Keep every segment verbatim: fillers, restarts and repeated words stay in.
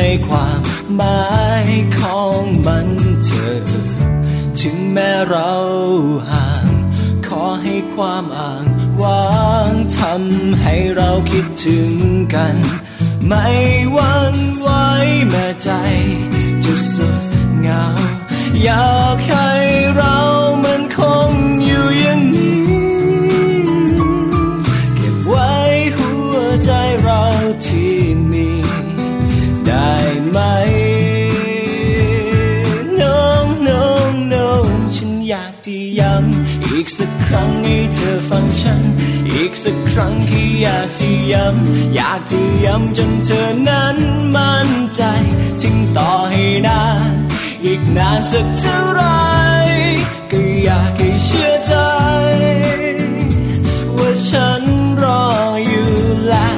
ในความหมายของมันเธอถึงแม้เราห่างขอให้ความอ่างวางทำให้เราคิดถึงกันไม่หวั่นไหวแม้ใจจะสุดเหงาอยากให้เรามันคงอยู่อย่างนี้เก็บไว้หัวใจเราที่มีได้ไหม No No No ฉันอยากจะย้ำอีกสักครั้งให้เธอฟังฉันอีกสักครั้งที่อยากจะย้ำอยากจะย้ำจนเธอนั้นมั่นใจทิ้งต่อให้นานอีกนานสักเท่าไรก็อยากให้เชื่อใจว่าฉันรออยู่และ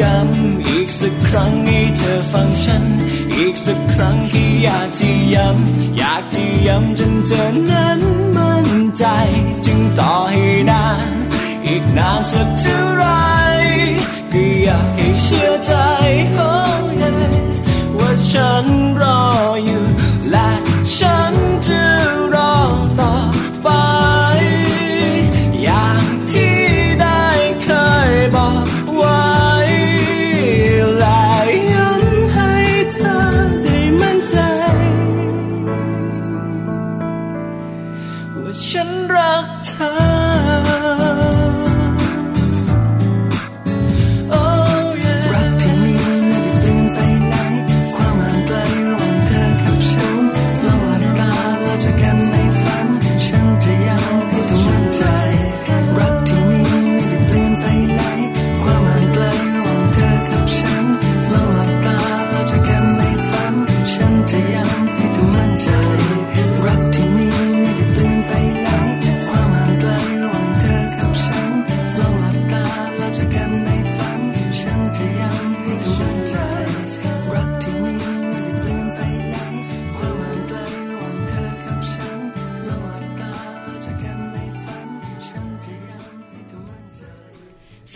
ย้ำอีกสักครั้งให้เธอฟังฉันอีกสักครั้งที่อยากที่ย้ำอยากที่ย้ำจนเธอนั้นมั่นใจจึงต่อให้นานอีกนานสักเท่าไรก็อยากให้เชื่อใจ oh yeah ว่าฉันรออยู่และฉันจะรอต่อไปอย่างที่ได้เคยบอกไว้ฉันรักเธอ oh yeah รักที่มีไม่ได้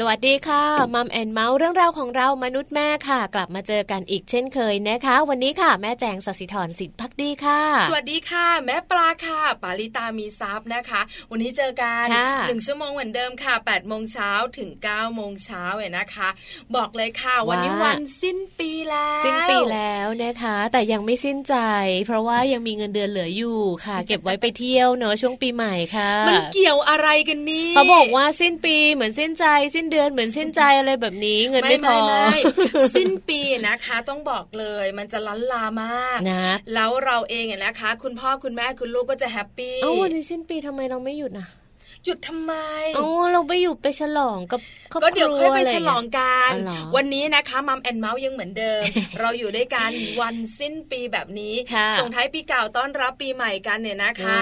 สวัสดีค่ะมัมแอนเมาส์เรื่องราวของเรามนุษย์แม่ค่ะกลับมาเจอกันอีกเช่นเคยนะคะวันนี้ค่ะแม่แจงศศิธรศิษย์ภักดีค่ะสวัสดีค่ะแม่ปลาค่ะปาริตามีทรัพย์นะคะวันนี้เจอกันหนึ่งชั่วโมงเหมือนเดิมค่ะแปดโมงเช้าถึงเก้าโมงเช้าเนี่ยนะคะบอกเลยค่ะวันนี้วันสิ้นปีแล้วสิ้นปีแล้วนะคะแต่ยังไม่สิ้นใจเพราะว่ายังมีเงินเดือนเหลืออยู่ค่ะ เก็บไว้ไปเที่ยวเนอะช่วงปีใหม่ค่ะมันเกี่ยวอะไรกันนี่เขาบอกว่าสิ้นปีเหมือนสิ้นใจสิ้นเดือนเหมือนสิ้นใจอะไรแบบนี้เงินไม่พอ สิ้นปีนะคะต้องบอกเลยมันจะล้านลามากนะแล้วเราเองเนี่ยนะคะคุณพ่อคุณแม่คุณลูกก็จะแฮปปี้เอ้าวันนี้สิ้นปีทำไมเราไม่หยุดนะหยุดทำไมโอ้เราไปอยู่ไปฉลองกับครอบครัวก็เดี๋ยวค่อยไปฉลองกันวันนี้นะคะมัมแอนเมาส์ยังเหมือนเดิม เราอยู่ด้วยกันวันสิ้นปีแบบนี้ส่งท้ายปีเก่าต้อนรับปีใหม่กันเนี่ยนะคะ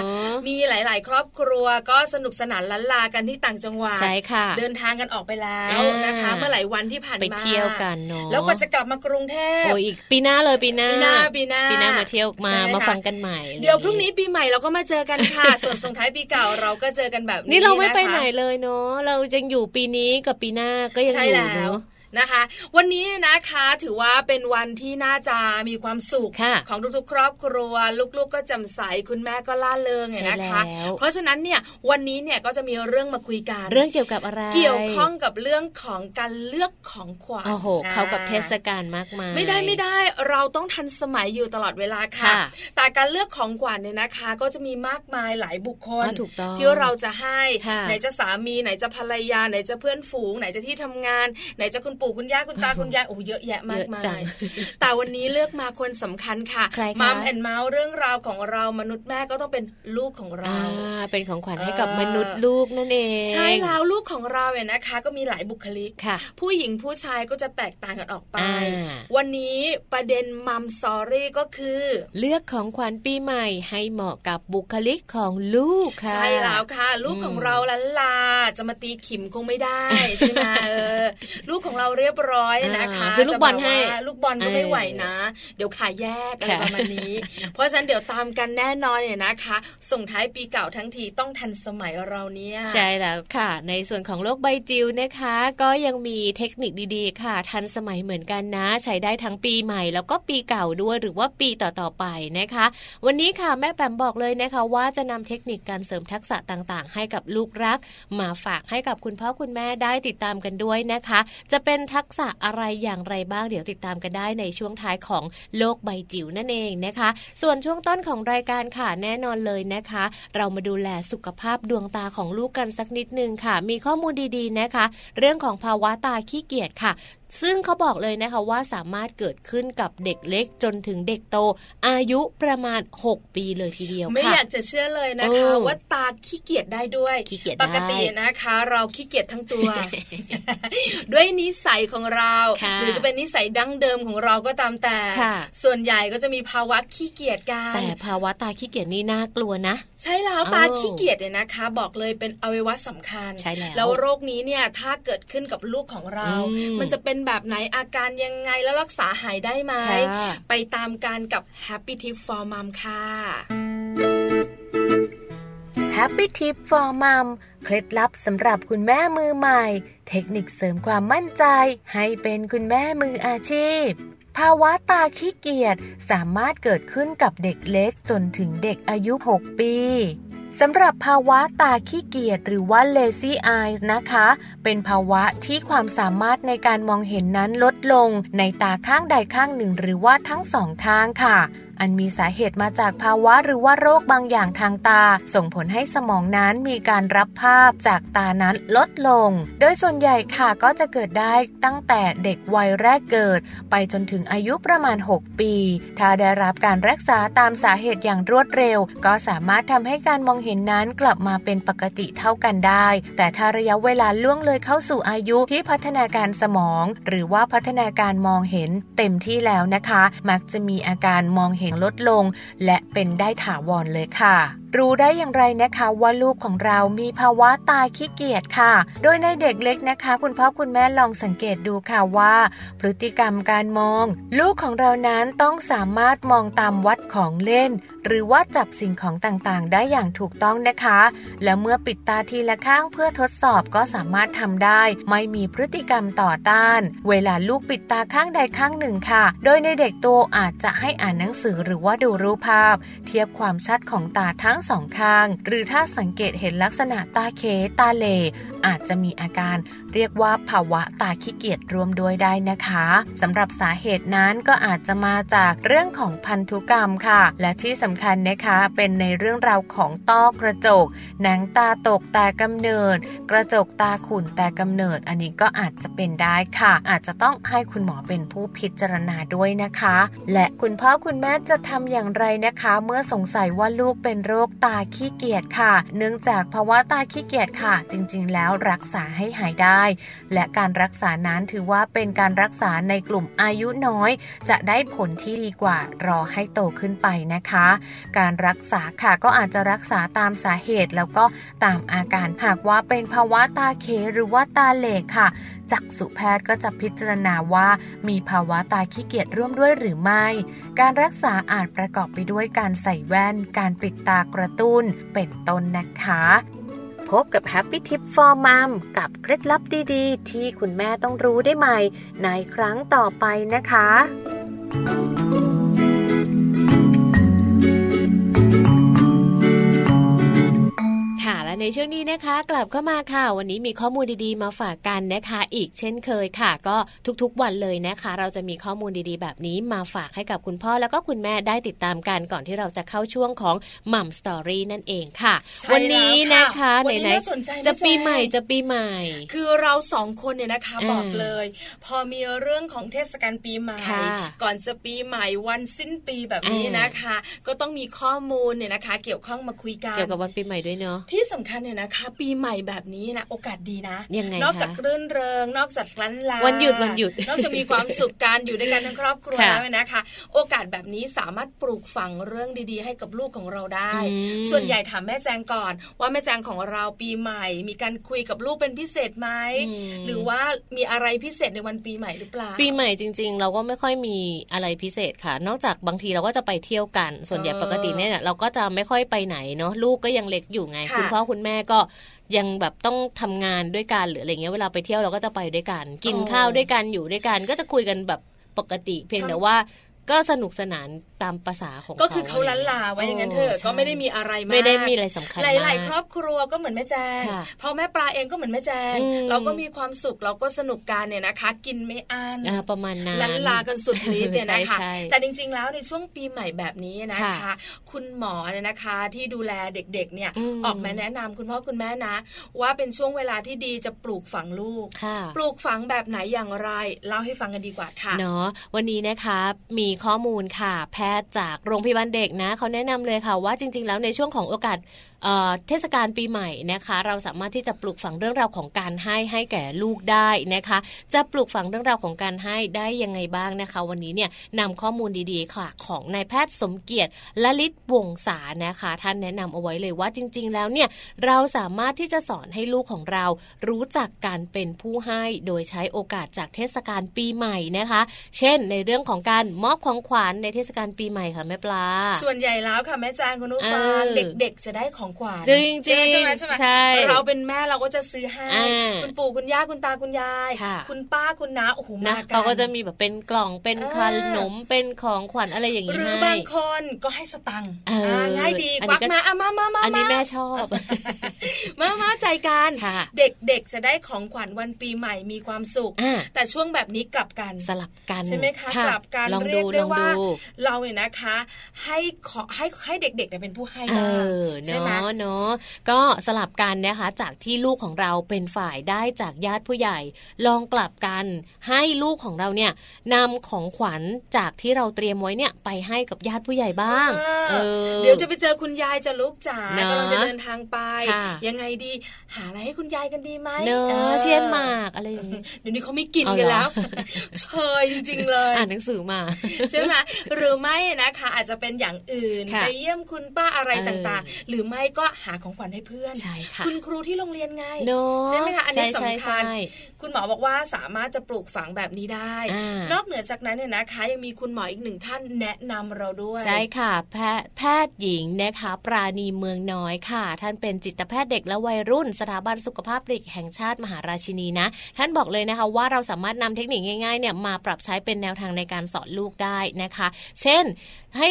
มีหลายๆครอบครัวก็สนุกสนานล้านลากันที่ต่างจังหวัดเดินทางกันออกไปแล้วนะคะเมื่อหลายวันที่ผ่านมาไปเที่ยวกันเนาะแล้วก็จะกลับมากรุงเทพโอ้ยอีกปีหน้าเลยปีหน้าปีหน้าปีหน้ามาเที่ยวมามาฟังกันใหม่เดี๋ยวพรุ่งนี้ปีใหม่เราก็มาเจอกันค่ะส่วนส่งท้ายปีเก่าเราก็เจอกันแบบนี่เราไม่ไปไหนเลยเนาะเรายังอยู่ปีนี้กับปีหน้าก็ยังอยู่เนาะนะคะวันนี้นะคะถือว่าเป็นวันที่น่าจะมีความสุขของทุกๆครอบครัวลูกๆก็แจ่มใสคุณแม่ก็ล่าเริงเนี่ยนะคะเพราะฉะนั้นเนี่ยวันนี้เนี่ยก็จะมีเรื่องมาคุยกันเรื่องเกี่ยวกับอะไรเกี่ยวข้องกับเรื่องของการเลือกของขวัญโอ้โหเข้ากับเทศกาลมากมายไม่ได้ไม่ได้เราต้องทันสมัยอยู่ตลอดเวลาค่ะแต่การเลือกของขวัญเนี่ยนะคะก็จะมีมากมายหลายบุคคลที่เราจะให้ไหนจะสามีไหนจะภรรยาไหนจะเพื่อนฝูงไหนจะที่ทำงานไหนจะคุณปู่คุณย่าคุณตาคุณยายโอ้เยอะแยะมากมายแต่วันนี้เลือกมาคนสำคัญค่ะมัมแอนเมาส์เรื่องราวของเรามนุษย์แม่ก็ต้องเป็นลูกของเราเป็นของขวัญให้กับมนุษย์ลูกนั่นเองใช่แล้วลูกของเราเนี่ยนะคะก็มีหลายบุคลิกผู้หญิงผู้ชายก็จะแตกต่างกันออกไปวันนี้ประเด็นมัมซอรี่ก็คือเลือกของขวัญปีใหม่ให้เหมาะกับบุคลิกของลูกค่ะใช่แล้วค่ะลูกของเราล้านลาจะมาตีขิมคงไม่ได้ใช่ไหมเออลูกของเราเรียบร้อยนะคะซื้อลูกบอลให้ลูกบอลก็ไม่ไหวนะเดี๋ยวขายแยกอะไรประมาณนี้เพราะฉะนั้นเดี๋ยวตามกันแน่นอนเนี่ยนะคะส่งท้ายปีเก่าทั้งทีต้องทันสมัยเราเนี่ยใช่แล้วค่ะในส่วนของโลกใบจิ๋วนะคะก็ยังมีเทคนิคดีๆค่ะทันสมัยเหมือนกันนะใช้ได้ทั้งปีใหม่แล้วก็ปีเก่าด้วยหรือว่าปีต่อๆไปนะคะวันนี้ค่ะแม่แปมบอกเลยนะคะว่าจะนำเทคนิคการเสริมทักษะต่างๆให้กับลูกรักมาฝากให้กับคุณพ่อคุณแม่ได้ติดตามกันด้วยนะคะจะเป็นทักษะอะไรอย่างไรบ้างเดี๋ยวติดตามกันได้ในช่วงท้ายของโลกใบจิ๋วนั่นเองนะคะส่วนช่วงต้นของรายการค่ะแน่นอนเลยนะคะเรามาดูแลสุขภาพดวงตาของลูกกันสักนิดนึงค่ะมีข้อมูลดีๆนะคะเรื่องของภาวะตาขี้เกียจค่ะซึ่งเขาบอกเลยนะคะว่าสามารถเกิดขึ้นกับเด็กเล็กจนถึงเด็กโตอายุประมาณหกปีเลยทีเดียวค่ะไม่อยากจะเชื่อเลยนะคะว่าตาขี้เกียจได้ด้วยปกตินะคะเราขี้เกียจทั้งตัว ด้วยนิสัยของเราหรือจะเป็นนิสัยดั้งเดิมของเราก็ตามแต่ส่วนใหญ่ก็จะมีภาวะขี้เกียจกันแต่ภาวะตาขี้เกียจนี่น่ากลัวนะใช่แล้วตาขี้เกียจเนี่ยนะคะบอกเลยเป็นอวัยวะสำคัญแล้วโรคนี้เนี่ยถ้าเกิดขึ้นกับลูกของเรามันจะเป็นแบบไหนอาการยังไงแล้วรักษาหายได้ไหมไปตามกันกับ Happy Tip for Mom ค่ะ Happy Tip for Mom เคล็ดลับสำหรับคุณแม่มือใหม่เทคนิคเสริมความมั่นใจให้เป็นคุณแม่มืออาชีพภาวะตาขี้เกียจสามารถเกิดขึ้นกับเด็กเล็กจนถึงเด็กอายุหกปีสำหรับภาวะตาขี้เกียจหรือว่า lazy eyes นะคะเป็นภาวะที่ความสามารถในการมองเห็นนั้นลดลงในตาข้างใดข้างหนึ่งหรือว่าทั้งสองข้างค่ะอันมีสาเหตุมาจากภาวะหรือว่าโรคบางอย่างทางตาส่งผลให้สมองนั้นมีการรับภาพจากตานั้นลดลงโดยส่วนใหญ่ค่ะก็จะเกิดได้ตั้งแต่เด็กวัยแรกเกิดไปจนถึงอายุประมาณหกปีถ้าได้รับการรักษาตามสาเหตุอย่างรวดเร็วก็สามารถทำให้การมองเห็นนั้นกลับมาเป็นปกติเท่ากันได้แต่ถ้าระยะเวลาล่วงเลยเข้าสู่อายุที่พัฒนาการสมองหรือว่าพัฒนาการมองเห็นเต็มที่แล้วนะคะมักจะมีอาการมองเห็นลดลงและเป็นได้ถาวรเลยค่ะ รู้ได้อย่างไรนะคะว่าลูกของเรามีภาวะตายขี้เกียจค่ะโดยในเด็กเล็กนะคะคุณพ่อคุณแม่ลองสังเกตดูค่ะว่าพฤติกรรมการมองลูกของเรานั้นต้องสามารถมองตามวัดของเล่นหรือว่าจับสิ่งของต่างๆได้อย่างถูกต้องนะคะและเมื่อปิดตาทีละข้างเพื่อทดสอบก็สามารถทำได้ไม่มีพฤติกรรมต่อต้านเวลาลูกปิดตาข้างใดข้างหนึ่งค่ะโดยในเด็กโตอาจจะให้อ่านหนังสือหรือว่าดูรูปภาพเทียบความชัดของตาทั้งสองข้างหรือถ้าสังเกตเห็นลักษณะตาเคตาเหล่อาจจะมีอาการเรียกว่าภาวะตาขี้เกียจรวมด้วยได้นะคะสำหรับสาเหตุนั้นก็อาจจะมาจากเรื่องของพันธุกรรมค่ะและที่สำคัญนะคะเป็นในเรื่องราวของต้อกระจกหนังตาตกแต่กำเนิดกระจกตาขุ่นแต่กำเนิดอันนี้ก็อาจจะเป็นได้ค่ะอาจจะต้องให้คุณหมอเป็นผู้พิจารณาด้วยนะคะและคุณพ่อคุณแม่จะทำอย่างไรนะคะเมื่อสงสัยว่าลูกเป็นโรคตาขี้เกียจค่ะเนื่องจากภาวะตาขี้เกียจค่ะจริงๆแล้วรักษาให้หายได้และการรักษานั้นถือว่าเป็นการรักษาในกลุ่มอายุน้อยจะได้ผลที่ดีกว่ารอให้โตขึ้นไปนะคะการรักษาค่ะก็อาจจะรักษาตามสาเหตุแล้วก็ตามอาการหากว่าเป็นภาวะตาเคหรือว่าตาเหล่ค่ะจักษุแพทย์ก็จะพิจารณาว่ามีภาวะตาขี้เกียจร่วมด้วยหรือไม่การรักษาอาจประกอบไปด้วยการใส่แว่นการปิดตากระตุ้นเป็นต้นนะคะพบกับ Happy Tip for Mom กับเคล็ดลับดีๆที่คุณแม่ต้องรู้ได้ใหม่ในครั้งต่อไปนะคะในช่วงนี้นะคะกลับเข้ามาค่ะวันนี้มีข้อมูลดีๆมาฝากกันนะคะอีกเช่นเคยค่ะก็ทุกๆวันเลยนะคะเราจะมีข้อมูลดีๆแบบนี้มาฝากให้กับคุณพ่อแล้วก็คุณแม่ได้ติดตามกันก่อนที่เราจะเข้าช่วงของมัมสตอรี่นั่นเองค่ะวันนี้นะคะไหนๆจะปีใหม่จะปีใหม่คือเราสองคนเนี่ยนะคะบอกเลยพอมีเรื่องของเทศกาลปีใหม่ก่อนจะปีใหม่วันสิ้นปีแบบนี้นะคะก็ต้องมีข้อมูลเนี่ยนะคะเกี่ยวข้องมาคุยกันเกี่ยวกับวันปีใหม่ด้วยเนาะที่สำคัญเนี่ยนะคะปีใหม่แบบนี้นะโอกาสดีนะนอกจากรื่นเริงนอกจากล้านลาวันหยุดวันหยุดนอกจากมีความสุขการอยู่ด้วยกันทั้งครอบครัวแล้วนะคะโอกาสแบบนี้สามารถปลูกฝังเรื่องดีๆให้กับลูกของเราได้ส่วนใหญ่ถามแม่แจงก่อนว่าแม่แจงของเราปีใหม่มีการคุยกับลูกเป็นพิเศษไหมหรือว่ามีอะไรพิเศษในวันปีใหม่หรือเปล่าปีใหม่จริงๆเราก็ไม่ค่อยมีอะไรพิเศษค่ะนอกจากบางทีเราก็จะไปเที่ยวกันส่วนใหญ่ปกติเนี่ยเราก็จะไม่ค่อยไปไหนเนาะลูกก็ยังเล็กอยู่ไงคุณพ่อคุณแม่ก็ยังแบบต้องทำงานด้วยกันหรืออะไรเงี้ยเวลาไปเที่ยวเราก็จะไปด้วยกันกินข้าวด้วยกันอยู่ด้วยกันก็จะคุยกันแบบปกติเพียงแต่ว่าก็สนุกสนานตามภาษาของก็คือเขาล้านลาไว้อย่างนั้นเถอะก็ไม่ได้มีอะไรมากไม่ได้มีอะไรสำคัญหลายๆครอบครัวก็เหมือนแม่แจงพอแม่ปลาเองก็เหมือนแม่แจงเราก็มีความสุขเราก็สนุกกันเนี่ยนะคะกินไม่อั้นประมาณนั้นล้านลากันสุดฤทธิ์เนี่ยนะคะแต่จริงๆแล้วในช่วงปีใหม่แบบนี้นะคะคุณหมอเนี่ยนะคะที่ดูแลเด็กๆเนี่ยออกมาแนะนำคุณพ่อคุณแม่นะว่าเป็นช่วงเวลาที่ดีจะปลูกฝังลูกปลูกฝังแบบไหนอย่างไรเล่าให้ฟังกันดีกว่าค่ะเนาะวันนี้นะคะมีข้อมูลค่ะแพทย์จากโรงพยาบาลเด็กนะเขาแนะนำเลยค่ะว่าจริงๆแล้วในช่วงของโอกาสเอ่อเทศกาลปีใหม่นะคะเราสามารถที่จะปลูกฝังเรื่องราวของการให้ให้แก่ลูกได้นะคะจะปลูกฝังเรื่องราวของการให้ได้ยังไงบ้างนะคะวันนี้เนี่ยนำข้อมูลดีๆค่ะของนายแพทย์สมเกียรติลลิตวงศานะคะท่านแนะนำเอาไว้เลยว่าจริงๆแล้วเนี่ยเราสามารถที่จะสอนให้ลูกของเรารู้จักการเป็นผู้ให้โดยใช้โอกาสจากเทศกาลปีใหม่นะคะเช่นในเรื่องของการมอบของขวัญในเทศกาลปีใหม่ค่ะแม่ปลาส่วนใหญ่แล้วค่ะแม่จางคุณนุฟ้าเด็กๆจะได้ของขวัญจริงๆใช่ไหมใช่ไหมเราเป็นแม่เราก็จะซื้อให้คุณปู่คุณย่าคุณตาคุณยายคุณป้าคุณน้าโอ้โหมากันเขาก็จะมีแบบเป็นกล่องเป็นขนมเป็นของขวัญอะไรอย่างนี้หรือบางคนก็ให้สตังค์ง่ายดีควักมาอะมามามาอันนี้แม่ชอบมามาใจกันเด็กๆจะได้ของขวัญวันปีใหม่มีความสุขแต่ช่วงแบบนี้กลับกันสลับกันใช่ไหมคะกลับกันเรียกได้ว่าเราเนี่ยนะคะให้ให้ให้เด็กๆเป็นผู้ให้ได้ใช่ไหม ะเนาะก็สลับกันนะคะจากที่ลูกของเราเป็นฝ่ายได้จากญาติผู้ใหญ่ลองกลับกันให้ลูกของเราเนี่ยนำของขวัญจากที่เราเตรียมไว้เนี่ยไปให้กับญาติผู้ใหญ่บ้างเออเดี๋ยวจะไปเจอคุณยายจะลูกจ๋ากำลังจะเดินทางไปยังไงดีหาอะไรให้คุณยายกันดีมั้ยเออเช่นหมากอะไรอย่างงี้เดี๋ยวนี้เค้าไม่กินกันแล้วเชยจริงๆเลยอ่านหนังสือมาใช่มั้ยหรือไม่นะคะอาจจะเป็นอย่างอื่นไปเยี่ยมคุณป้าอะไรต่างๆหรือไม่ก็หาของขวัญให้เพื่อนคุณครูที่โรงเรียนไงใช่มั้ยคะอันนี้สำคัญคุณหมอบอกว่าสามารถจะปลูกฝังแบบนี้ได้นอกเหนือจากนั้นเนี่ยนะคะยังมีคุณหมออีกหนึ่งท่านแนะนำเราด้วยใช่ค่ะแพทย์แพทย์หญิงนะคะปราณีเมืองน้อยค่ะท่านเป็นจิตแพทย์เด็กและวัยรุ่นสถาบันสุขภาพเด็กแห่งชาติมหาราชินีนะท่านบอกเลยนะคะว่าเราสามารถนำเทคนิคง่ายๆเนี่ยมาปรับใช้เป็นแนวทางในการสอนลูกได้นะคะเช่นให้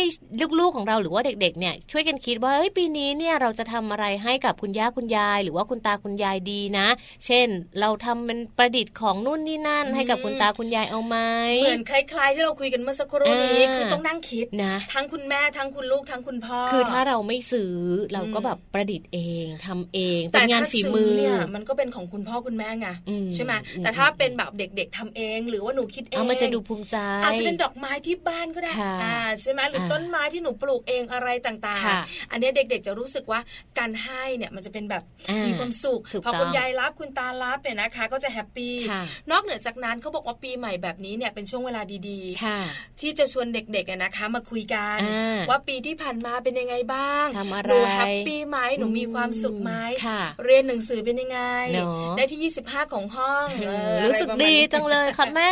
ลูกๆของเราหรือว่าเด็กๆเนี่ยช่วยกันคิดว่าเฮ้ยปีนี้เนี่ยเราจะทำอะไรให้กับคุณย่าคุณยายหรือว่าคุณตาคุณยายดีนะเช่นเราทำเป็นประดิษฐ์ของนู่นนี่นั่นให้กับคุณตาคุณยายเอาไหมเหมือนคล้ายๆที่เราคุยกันเมื่อสักครู่นี้คือต้องนั่งคิดนะทั้งคุณแม่ทั้งคุณลูกทั้งคุณพ่อคือถ้าเราไม่ซื้อเราก็แบบประดิษฐ์เองทำเองเป็นงานฝีมือเนี่ยมันก็เป็นของคุณพ่อคุณแม่ไงใช่ไหมแต่ถ้าเป็นแบบเด็กๆทำเองหรือว่าหนูคิดเองเอามันจะดูภูมิใจอาจจะเป็นดอกไม้ที่บ้านก็ได้ใช่ไหมหรือต้นไม้ที่หนูปลูกเองอะไรต่างๆอันนี้เด็กๆจะรู้สึกว่าการให้เนี่ยมันจะเป็นแบบมีความสุขพอคุณยายรับคุณตารับเนี่ยนะคะก็จะแฮปปี้นอกเหนือจากนั้นเขาบอกว่าปีใหม่แบบนี้เนี่ยเป็นช่วงเวลาดีๆที่จะชวนเด็กๆนะคะมาคุยกันว่าปีที่ผ่านมาเป็นยังไงบ้างหนูแฮปปี้ไหมหนูมีความสุขไหมเรียนหนังสือเป็นยังไงได้ที่ยี่สิบห้าของห้องรู้สึกดีจังเลยค่ะแม่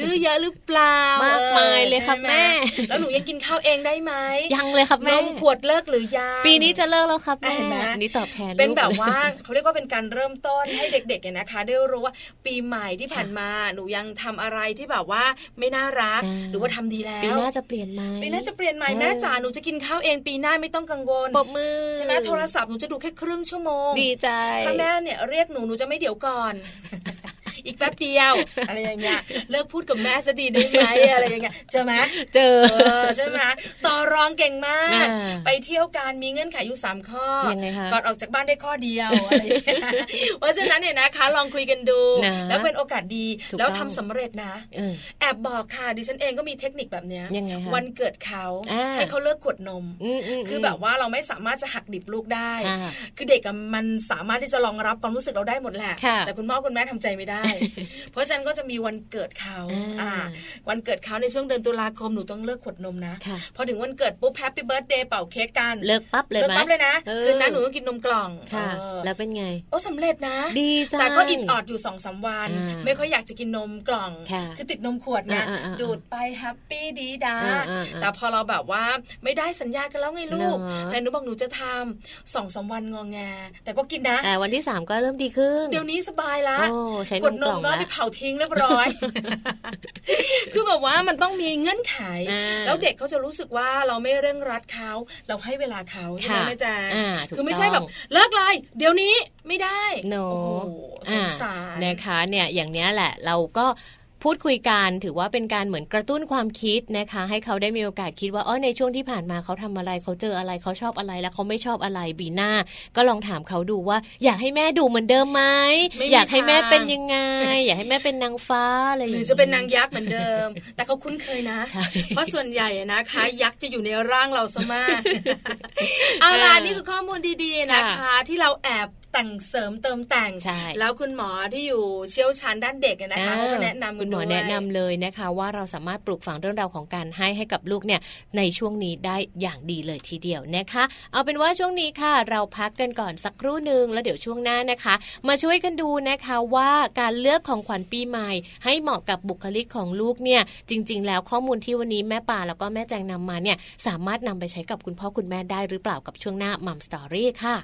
ดื้อเยอะหรือเปล่ามากมายเลยค่ะแม่แล้วหนูยังกินข้าวเองได้ไหมยังเลยครับแม่นมขวดเลิกหรือยังปีนี้จะเลิกแล้วครับแม่อันนี้ตอบแทนเป็นแบบว่าเขาเรียกว่าเป็นการเริ่มต้นให้เด็กๆเนี่ยนะคะได้รู้ว่าปีใหม่ที่ผ่านมาหนูยังทำอะไรที่แบบว่าไม่น่ารักหรือว่าทำดีแล้วปีหน้าจะเปลี่ยนไหมปีหน้าจะเปลี่ยนไหมแม่จ๋าหนูจะกินข้าวเองปีหน้าไม่ต้องกังวลปรบมือใช่ไหมโทรศัพท์หนูจะดูแค่ครึ่งชั่วโมงดีใจถ้าแม่เนี่ยเรียกหนูหนูจะไม่เดี๋ยวก่อนอีกแป๊บเดียวอะไรอย่างเงี้ยเลิกพูดกับแม่ซะดีได้ไหมอะไรอย่างเงี้ยเจอไหมเจอใช่ไหมต่อรองเก่งมากไปเที่ยวการมีเงื่อนไขอยู่สามข้อก่อนออกจากบ้านได้ข้อเดียวอะไรอย่างเงี้ยเพราะฉะนั้นเนี่ยนะคะลองคุยกันดูแล้วเป็นโอกาสดีแล้วทำสำเร็จนะแอบบอกค่ะดิฉันเองก็มีเทคนิคแบบเนี้ยวันเกิดเขาให้เขาเลิกขวดนมคือแบบว่าเราไม่สามารถจะหักดิบลูกได้คือเด็กมันสามารถที่จะรองรับความรู้สึกเราได้หมดแหละแต่คุณพ่อคุณแม่ทำใจไม่ได้เพราะฉะนั้นก็จะมีวันเกิดเขาอ่าวันเกิดเขาในช่วงเดือนตุลาคมหนูต้องเลิกขวดนมนะพอถึงวันเกิดปุ๊บแฮปปี้เบิร์ธเดย์เป่าเค้กกันเลิกปั๊บเลยมั้ยเลิกปั๊บเลยนะคืนนั้นหนูต้องกินนมกล่องแล้วเป็นไงโอ้สำเร็จนะดีจังแต่ก็อิดออดอยู่ สองสาม วันไม่ค่อยอยากจะกินนมกล่องคือติดนมขวดนะดูดไปแฮปปี้ดีดาแต่พอเราแบบว่าไม่ได้สัญญากันแล้วไงลูกแต่หนูบอกหนูจะทำ สองสาม วันงอแงแต่ก็กินนะแต่วันที่สามก็เริ่มดีขึ้นเดี๋ยวนี้สบายละขวดนมก็ไปเผาทิ้งเรียบร้อยคือแบบว่ามันต้องมีเงื่อนไขแล้วเด็กเขาจะรู้สึกว่าเราไม่เร่งรัดเขาเราให้เวลาเขาใช่ไหมแจ๊คคือไม่ใช่แบบเลิกเลยเดี๋ยวนี้ไม่ได้โอ้โหสงสารนะคะเนี่ยอย่างเนี้ยแหละเราก็พูดคุยกันถือว่าเป็นการเหมือนกระตุ้นความคิดนะคะให้เขาได้มีโอกาสคิดว่าอ๋อในช่วงที่ผ่านมาเขาทำอะไรเขาเจออะไรเขาชอบอะไรแล้วเขาไม่ชอบอะไรบีหน้าก็ลองถามเขาดูว่าอยากให้แม่ดูเหมือนเดิมไหมอยากให้แม่เป็นยังไงอยากให้แม่เป็นนางฟ้าอะไรหรือจะเป็นนางยักษ์เหมือนเดิมแต่เขาคุ้นเคยนะเพราะส่วนใหญ่นะคะยักษ์จะอยู่ในร่างเราซะมากเอาล่ะนี่คือข้อมูลดีๆนะคะที่เราแอบแต่งเสริมเติมแต่งแล้วคุณหมอที่อยู่เชี่ยวชาญด้านเด็กนะคะก็แนะนำคุณหมอแนะนำเลยนะคะว่าเราสามารถปลูกฝังเรื่องราวของการให้ให้กับลูกเนี่ยในช่วงนี้ได้อย่างดีเลยทีเดียวนะคะเอาเป็นว่าช่วงนี้ค่ะเราพักกันก่อนสักครู่นึงแล้วเดี๋ยวช่วงหน้านะคะมาช่วยกันดูนะคะว่าการเลือกของขวัญปีใหม่ให้เหมาะกับบุคลิกของลูกเนี่ยจริงๆแล้วข้อมูลที่วันนี้แม่ป่าแล้วก็แม่แจงนำมาเนี่ยสามารถนำไปใช้กับคุณพ่อคุณแม่ได้หรือเปล่ากับช่วงหน้ามัมสตอรี่ค่ะ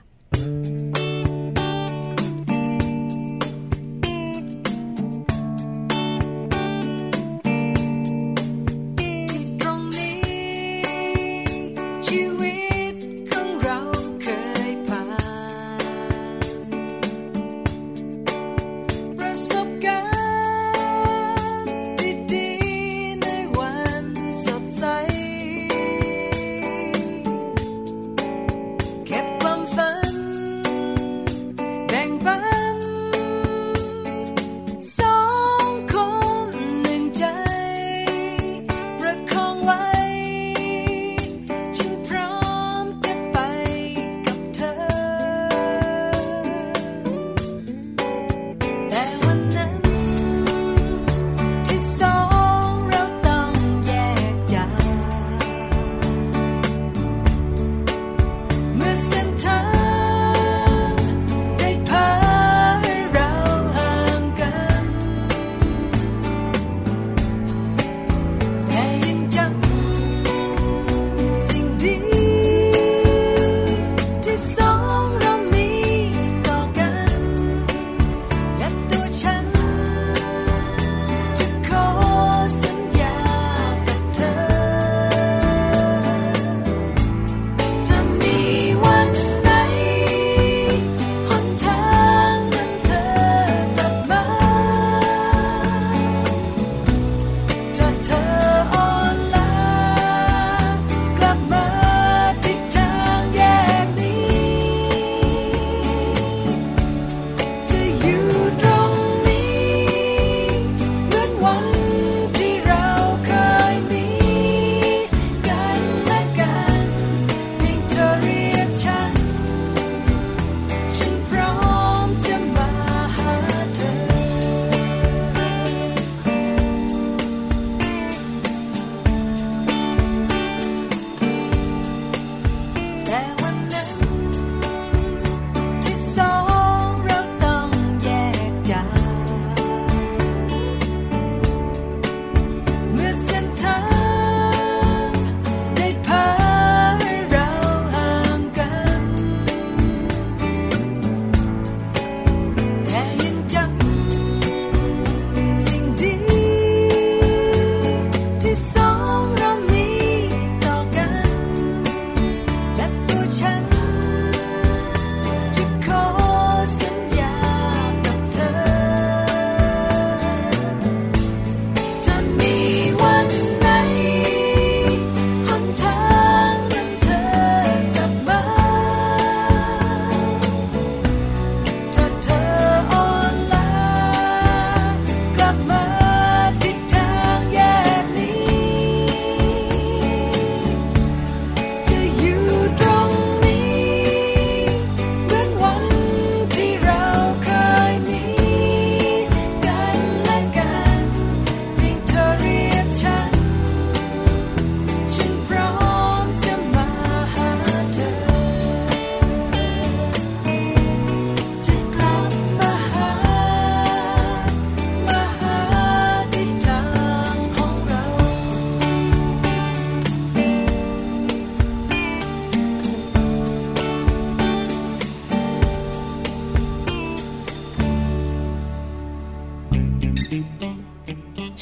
Kept on fighting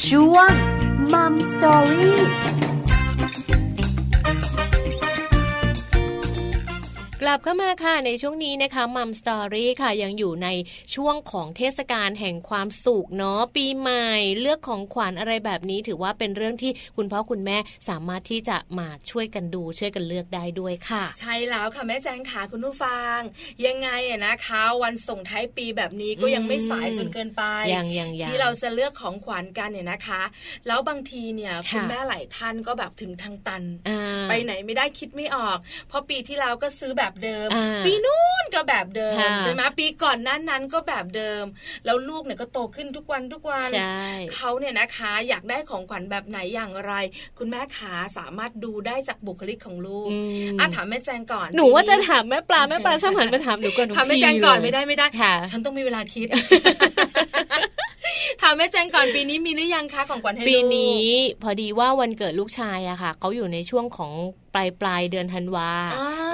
ช่วงมัมสตอรี่กลับเข้ามาค่ะในช่วงนี้นะคะมัมสตอรี่ค่ะยังอยู่ในช่วงของเทศกาลแห่งความสุขเนาะปีใหม่เลือกของขวัญอะไรแบบนี้ถือว่าเป็นเรื่องที่คุณพ่อคุณแม่สามารถที่จะมาช่วยกันดูช่วยกันเลือกได้ด้วยค่ะใช่แล้วค่ะแม่แจงค่ะคุณผู้ฟังยังไงอะนะคะวันส่งท้ายปีแบบนี้ก็ยังไม่สายจนเกินไปที่เราจะเลือกของขวัญกันเนี่ยนะคะแล้วบางทีเนี่ยคุณแม่หลายท่านก็แบบถึงทางตันไปไหนไม่ได้คิดไม่ออกเพราะปีที่แล้วก็ซื้อแบบเดิมปีนู้นก็แบบเดิมใช่ไหมปีก่อนนั้นนั้นก็แบบเดิมแล้วลูกเนี่ยก็โตขึ้นทุกวันทุกวันเขาเนี่ยนะคะอยากได้ของขวัญแบบไหนอย่างไรคุณแม่ขาสามารถดูได้จากบุคลิกของลูกอ่ะถามแม่แจงก่อนหนูว่าจะถามแม่ปลาแม่ปลาชอบหันมาถามหนูก่อนถามแม่แจงก่อนไม่ได้ไม่ได้ฉันต้องมีเวลาคิดถามแม่แจงก่อนปีนี้มีหรือยังคะของขวัญให้ลูกปีนี้พอดีว่าวันเกิดลูกชายอะค่ะเขาอยู่ในช่วงของปลายปลายเดือนธันวา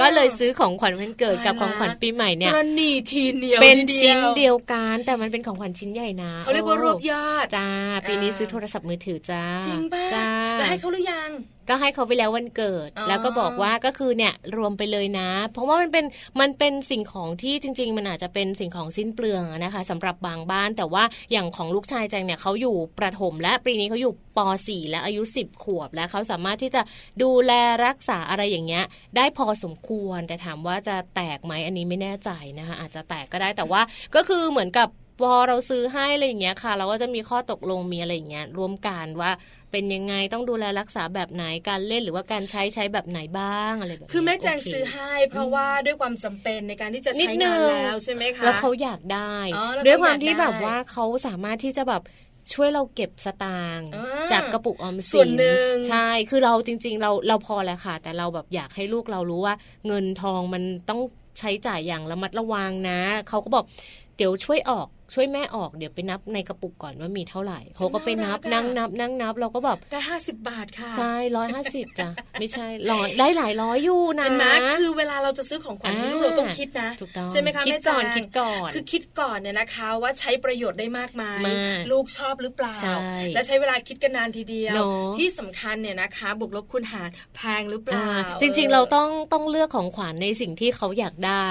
ก็เลยซื้อของขวัญวันเกิดกับของขวัญปีใหม่เนี่ยกรณีทีเดียวเป็นชิ้นเดียวกันแต่มันเป็นของขวัญชิ้นใหญ่นะเขาเรียกว่ารวบยอดจ้าปีนี้ซื้อโทรศัพท์มือถือจ้าจริงป่ะจ้าแล้วให้เขาหรือยังก็ให้เขาไปแล้ววันเกิดแล้วก็บอกว่าก็คือเนี่ยรวมไปเลยนะเพราะว่ามันเป็นมันเป็นสิ่งของที่จริงๆมันอาจจะเป็นสิ่งของสิ้นเปลืองนะคะสำหรับบางบ้านแต่ว่าอย่างของลูกชายแจงเนี่ยเขาอยู่ประถมและปีนี้เขาอยู่ปอสี่และอายุสิบขวบแล้วเขาสามารถที่จะดูแลรักษาอะไรอย่างเงี้ยได้พอสมควรแต่ถามว่าจะแตกไหมอันนี้ไม่แน่ใจนะคะอาจจะแตกก็ได้แต่ว่าก็คือเหมือนกับพอเราซื้อให้อะไรอย่างเงี้ยค่ะเราก็จะมีข้อตกลงมีอะไรอย่างเงี้ยร่วมกันว่าเป็นยังไงต้องดูแลรักษาแบบไหนการเล่นหรือว่าการใช้ใช้แบบไหนบ้างอะไรแบบนี้คือแม่แจงซื้อให้เพราะว่าด้วยความจำเป็นในการที่จะใช้งานแล้วใช่ไหมคะแล้วเขาอยากได้ด้วยความที่แบบว่าเขาสามารถที่จะแบบช่วยเราเก็บสตางค์จากกระปุกออมสินใช่คือเราจริงๆเราเราพอแล้วค่ะแต่เราแบบอยากให้ลูกเรารู้ว่าเงินทองมันต้องใช้จ่ายอย่างระมัดระวังนะเขาก็บอกเดี๋ยวช่วยออกช่วยแม่ออกเดี๋ยวไปนับในกระปุกก่อนว่ามีเท่าไหร่เขาก็ไปนับนั่งนับนั่งนับเราก็แบบได้ห้าสิบบาทค่ะใช่ร้อยห้าสิบจ้ะไม่ใช่ร้อยได้หลายร้อยอยู่นะเห็นไหมคือเวลาเราจะซื้อของขวัญให้ลูกเราต้องคิดนะใช่ไหมคะคิดก่อนคิดก่อนคือคิดก่อนเนี่ยนะคะว่าใช้ประโยชน์ได้มากมายลูกชอบหรือเปล่าและใช้เวลาคิดกันนานทีเดียวที่สำคัญเนี่ยนะคะบวกลบคูณหารแพงหรือเปล่าจริงๆเราต้องต้องเลือกของขวัญในสิ่งที่เขาอยากได้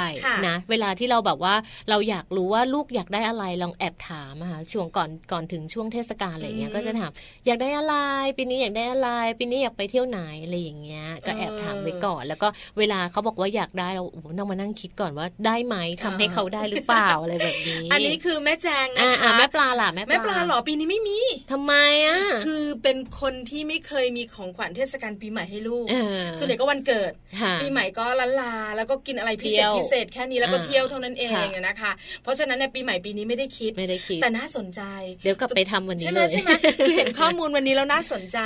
นะเวลาที่เราแบบว่าเราอยากรู้ว่าลูกอยากได้อะไรลองแอบถามนะคะช่วงก่อนก่อนถึงช่วงเทศกาลอะไรอย่างเงี้ยก็จะถามอยากได้อะไรปีนี้อยากได้อะไรปีนี้อยากไปเที่ยวไหนอะไรอย่างเงี้ยก็แอบถามไว้ก่อนแล้วก็เวลาเขาบอกว่าอยากได้เราต้องมานั่งคิดก่อนว่าได้ไหมทำให้เขาได้หรือเปล่าอะไรแบบนี้อันนี้คือแม่แจงนะคะแม่ปลาล่ะแม่ปลาหรอปีนี้ไม่มีทำไมอ่ะคือเป็นคนที่ไม่เคยมีของขวัญเทศกาลปีใหม่ให้ลูกส่วนใหญ่ก็วันเกิดปีใหม่ก็ละลาแล้วก็กินอะไรพิเศษพิเศษแค่นี้แล้วก็เที่ยวเท่านั้นเองนะคะเพราะฉะนั้นในปีใหม่ปีนี้ไม่ได้คิดแต่น่าสนใจเดี๋ยวกลับไปทำวันนี้เลยใช่ไหมใช่ไหมคือเห็นข้อมูลวันนี้แล้วน่าสนใจ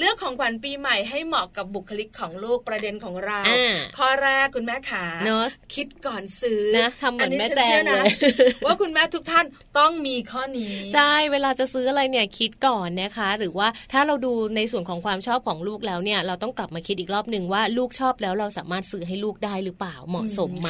เลือกของขวัญปีใหม่ให้เหมาะกับบุคลิกของลูกประเด็นของเราข้อแรกคุณแม่ขาเนอะคิดก่อนซื้อนะทำเหมือนแม่แจงเลยว่าคุณแม่ทุกท่านต้องมีข้อนี้ใช่เวลาจะซื้ออะไรเนี่ยคิดก่อนนะคะหรือว่าถ้าเราดูในส่วนของความชอบของลูกแล้วเนี่ยเราต้องกลับมาคิดอีกรอบนึงว่าลูกชอบแล้วเราสามารถซื้อให้ลูกได้หรือเปล่าเหมาะสมไหม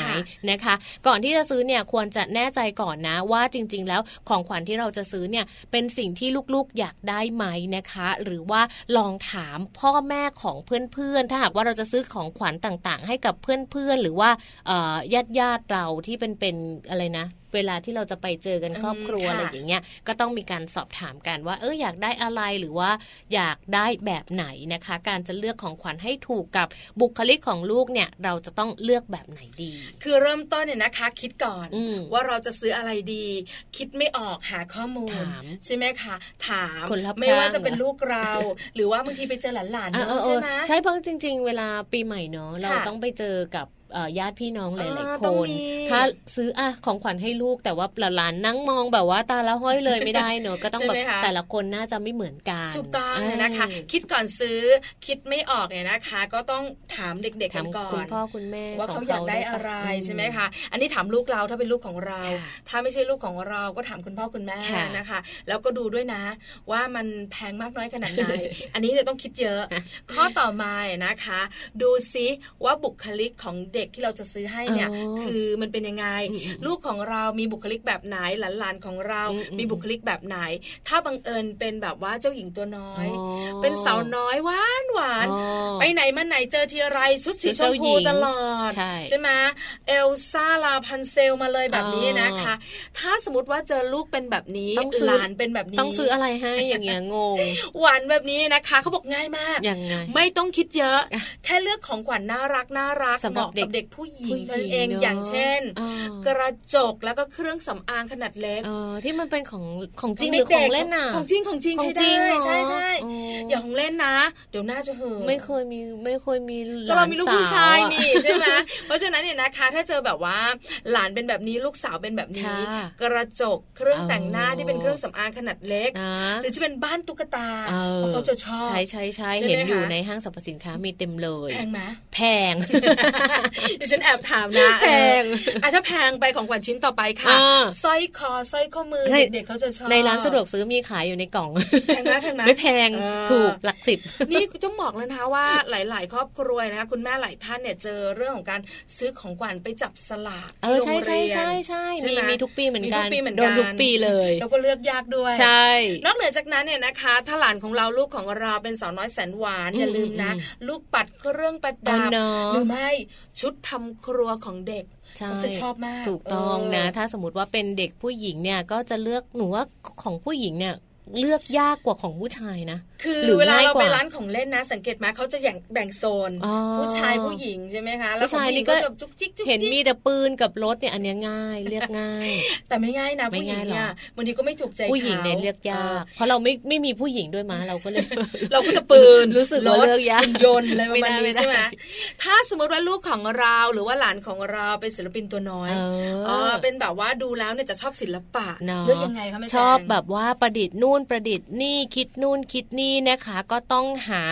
นะคะก่อนที่จะซื้อเนี่ยควรจะแน่ใจก่อนนะว่าจริงๆแล้วของขวัญที่เราจะซื้อเนี่ยเป็นสิ่งที่ลูกๆอยากได้ไหมนะคะหรือว่าลองถามพ่อแม่ของเพื่อนๆถ้าหากว่าเราจะซื้อของขวัญต่างๆให้กับเพื่อนๆหรือว่าญาติๆเราที่เป็นเป็นอะไรนะเวลาที่เราจะไปเจอกันครอบครัวอะไรอย่างเงี้ยก็ต้องมีการสอบถามกันว่าเอออยากได้อะไรหรือว่าอยากได้แบบไหนนะคะการจะเลือกของขวัญให้ถูกกับบุคลิกของลูกเนี่ยเราจะต้องเลือกแบบไหนดีคือเริ่มต้นเนี่ยนะคะคิดก่อนว่าเราจะซื้ออะไรดีคิดไม่ออกหาข้อมูลใช่ไหมคะถามไม่ว่าจะเป็นลูกเราหรือว่าบางทีไปเจอหลานๆเนาะใช่ไหมใช่เพราะจริงๆเวลาปีใหม่เนาะเราต้องไปเจอกับญาติพี่น้องหลายๆคนถ้าซื้ออะของขวัญให้ลูกแต่ว่าหลานนั่งมองแบบว่าตาละห้อยเลยไม่ได้เนอะก็ต้องแบบแต่ละคนน่าจะไม่เหมือนกัน ถูกต้องเลยนะคะคิดก่อนซื้อคิดไม่ออกเนี่ยนะคะก็ต้องถามเด็กๆกันก่อนคุณพ่อคุณแม่ว่าเขาอยากได้อะไรใช่ไหมคะอันนี้ถามลูกเราถ้าเป็นลูกของเราถ้าไม่ใช่ลูกของเราก็ถามคุณพ่อคุณแม่นะคะแล้วก็ดูด้วยนะว่ามันแพงมากน้อยขนาดไหนอันนี้เนี่ยต้องคิดเยอะข้อต่อมานะคะดูซิว่าบุคลิกของเด็กที่เราจะซื้อให้เนี่ยคือมันเป็นยังไงลูกของเรามีบุคลิกแบบไหนหลานๆของเรามีบุคลิกแบบไหนถ้าบังเอิญเป็นแบบว่าเจ้าหญิงตัวน้อยเป็นสาวน้อยหวานหวานไปไหนมาไหนเจอทีไรชุดสีชมพูตลอดใช่ไหมเอลซ่าลาพันเซลมาเลยแบบนี้นะคะถ้าสมมติว่าเจอลูกเป็นแบบนี้หลานเป็นแบบนี้ต้องซื้ออะไรให้อย่างเงี้ยงงหวานแบบนี้นะคะเขาบอกง่ายมากยังไงไม่ต้องคิดเยอะแค่เลือกของขวัญน่ารักน่ารักเหมาะกับเด็กผู้หญิงนั่นเองอย่างเช่นกระจกแล้วก็เครื่องสำอางขนาดเล็กที่มันเป็นของของจริงหรือของเล่นอ่ะของจริงของจริงใช่ได้ใช่ใช่อย่าของเล่นนะเดี๋ยวน่าจะเหิมไม่เคยมีไม่เคยมีหลานสาวเรามีลูกผู้ชายนี่ใช่ไหมเพราะฉะนั้นเนี่ยนะคะถ้าเจอแบบว่าหลานเป็นแบบนี้ลูกสาวเป็นแบบนี้กระจกเครื่องแต่งหน้าที่เป็นเครื่องสำอางขนาดเล็กหรือจะเป็นบ้านตุ๊กตาเขาจะชอบใช่ใช่ใช่เห็นอยู่ในห้างสรรพสินค้ามีเต็มเลยแพงไหมแพงดิฉันแอบถามนะแพงอ่ะถ้าแพงไปของขวัญชิ้นต่อไปค่ะสร้อยคอสร้อยข้อมือเด็กๆเขาจะชอบในร้านสะดวกซื้อมีขายอยู่ในกล่องแพงไหมแพงไหมไม่แพงถูกหลักสิบนี่ต้องบอกแล้วนะว่าหลายๆครอบครัวนะคะคุณแม่หลายท่านเนี่ยเจอเรื่องของการซื้อของขวัญไปจับสลากเออใช่ใช่ใช่ใช่มีมีทุกปีเหมือนกันโดนทุกปีเลยแล้วก็เลือกยากด้วยใช่นอกเหนือจากนั้นเนี่ยนะคะถ้าหลานของเราลูกของเราเป็นสาวน้อยแสนหวานอย่าลืมนะลูกปัดเครื่องประดับหรือไม่ชุดทำครัวของเด็กเขาจะชอบมากถูกต้องนะถ้าสมมติว่าเป็นเด็กผู้หญิงเนี่ยก็จะเลือกหนูว่าของผู้หญิงเนี่ยเลือกยากกว่าของผู้ชายนะคือเวลาเราไปร้านของเล่นนะสังเกตไหมเขาจะแบ่งแบ่งโซนผู้ชายผู้หญิงใช่ไหมคะแล้วผู้หญิงก็จะจุกจิกจุกจิกเห็นมีแต่ปืนกับรถเนี่ยอันนี้ง่ายเลือกง่ายแต่ไม่ง่ายนะผู้หญิงเนี่ยบางทีก็ไม่ถูกใจผู้หญิงเนี่ยเลือกยากเพราะเราไม่ไม่มีผู้หญิงด้วยมาเราก็เลยเราก็จะปืนรู้สึกว่าเลือกยากยนต์อะไรประมาณนี้ใช่ไหมถ้าสมมติว่าลูกของเราหรือว่าหลานของเราเป็นศิลปินตัวน้อยเออเป็นแบบว่าดูแล้วเนี่ยจะชอบศิลปะเลือกยังไงคะแม่ชอบแบบว่าประดิษฐ์นู่นประดิษฐ์นี่คิดนู่นคิดนี่นะคะก็ต้องหา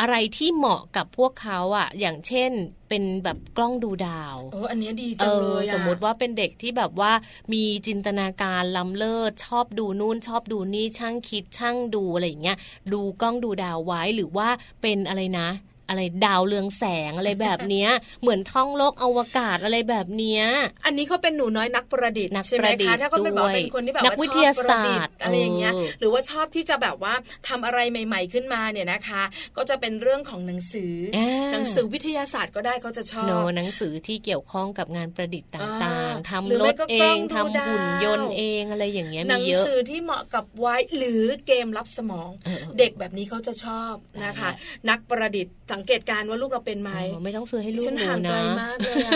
อะไรที่เหมาะกับพวกเขาอ่ะอย่างเช่นเป็นแบบกล้องดูดาวโอ้อันนี้ดีจังเลยสมมติว่าเป็นเด็กที่แบบว่ามีจินตนาการล้ำเลิศชอบดูนู่นชอบดูนี่ช่างคิดช่างดูอะไรอย่างเงี้ยดูกล้องดูดาวไว้หรือว่าเป็นอะไรนะอะไรดาวเรืองแสงอะไรแบบนี้เหมือนท่องโลกอวกาศอะไรแบบนี้อันนี้เขาเป็นหนูน้อยนักประดิษฐ์ใช่ไหมคะถ้าเขาเป็นแบบเป็นคนที่แบบว่าชอบประดิษฐ์อะไรอย่างเงี้ยหรือว่าชอบที่จะแบบว่าทำอะไรใหม่ๆขึ้นมาเนี่ยนะคะก็จะเป็นเรื่องของหนังสือหนังสือวิทยาศาสตร์ก็ได้เขาจะชอบหนังสือที่เกี่ยวข้องกับงานประดิษฐ์ต่างๆทำรถเองทำหุ่นยนต์เองอะไรอย่างเงี้ยมีเยอะหนังสือที่เหมาะกับวัยหรือเกมลับสมองเด็กแบบนี้เขาจะชอบนะคะนักประดิษฐ์สังเกตการว่าลูกเราเป็นไหมไม่ต้องซื้อให้ลูกนะฉันห่างไกลมากเลยอ่ะ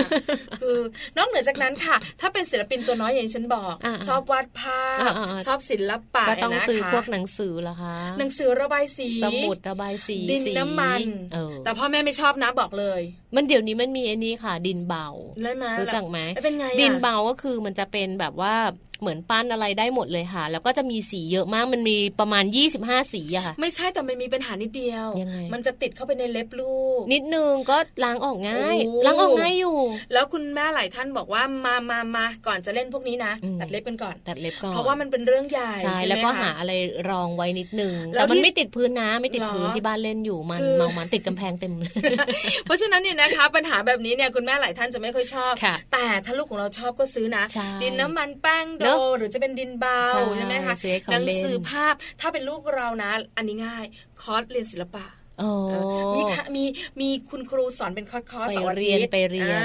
คือนอกเหนือจากนั้นค่ะถ้าเป็นศิลปินตัวน้อยอย่างที่ฉันบอกชอบวาดภาพชอบศิลปะก็ต้องซื้อพวกหนังสือเหรอคะหนังสือระบายสีสมุดระบายสีดินน้ำมันแต่พ่อแม่ไม่ชอบนะบอกเลยมันเดี๋ยวนี้มันมีไอ้นี่ค่ะดินเบารู้จักไหมดินเบาก็คือมันจะเป็นแบบว่าเหมือนปั้นอะไรได้หมดเลยค่ะแล้วก็จะมีสีเยอะมากมันมีประมาณยี่สิบห้าสีอะค่ะไม่ใช่แต่มันมีปัญหานิดเดียวมันจะติดเข้าไปในเล็บลูกนิดนึงก็ล้างออกง่ายล้างออกง่ายอยู่แล้วคุณแม่หลายท่านบอกว่ามามามาก่อนจะเล่นพวกนี้นะตัดเล็บกันก่อนตัดเล็บก่อนเพราะว่ามันเป็นเรื่องใหญ่ใช่แล้วก็หาอะไรรองไว้นิดนึงแต่มันไม่ติดพื้นนะไม่ติดพื้นที่บ้านเล่นอยู่มันเมามันติดกำแพงเต็มเพราะฉะนั้นเนี่ยนะคะปัญหาแบบนี้เนี่ยคุณแม่หลายท่านจะไม่ค่อยชอบแต่ถ้าลูกของเราชอบก็ซื้อนะดินน้ำมันแป้งหรือจะเป็นดินเบาใช่ไหมคะหนังสือภาพถ้าเป็นลูกเรานะอันนี้ง่ายคอร์สเรียนศิลปะมีมีมีคุณครูสอนเป็นคอร์สสอนเรียนไปเรียน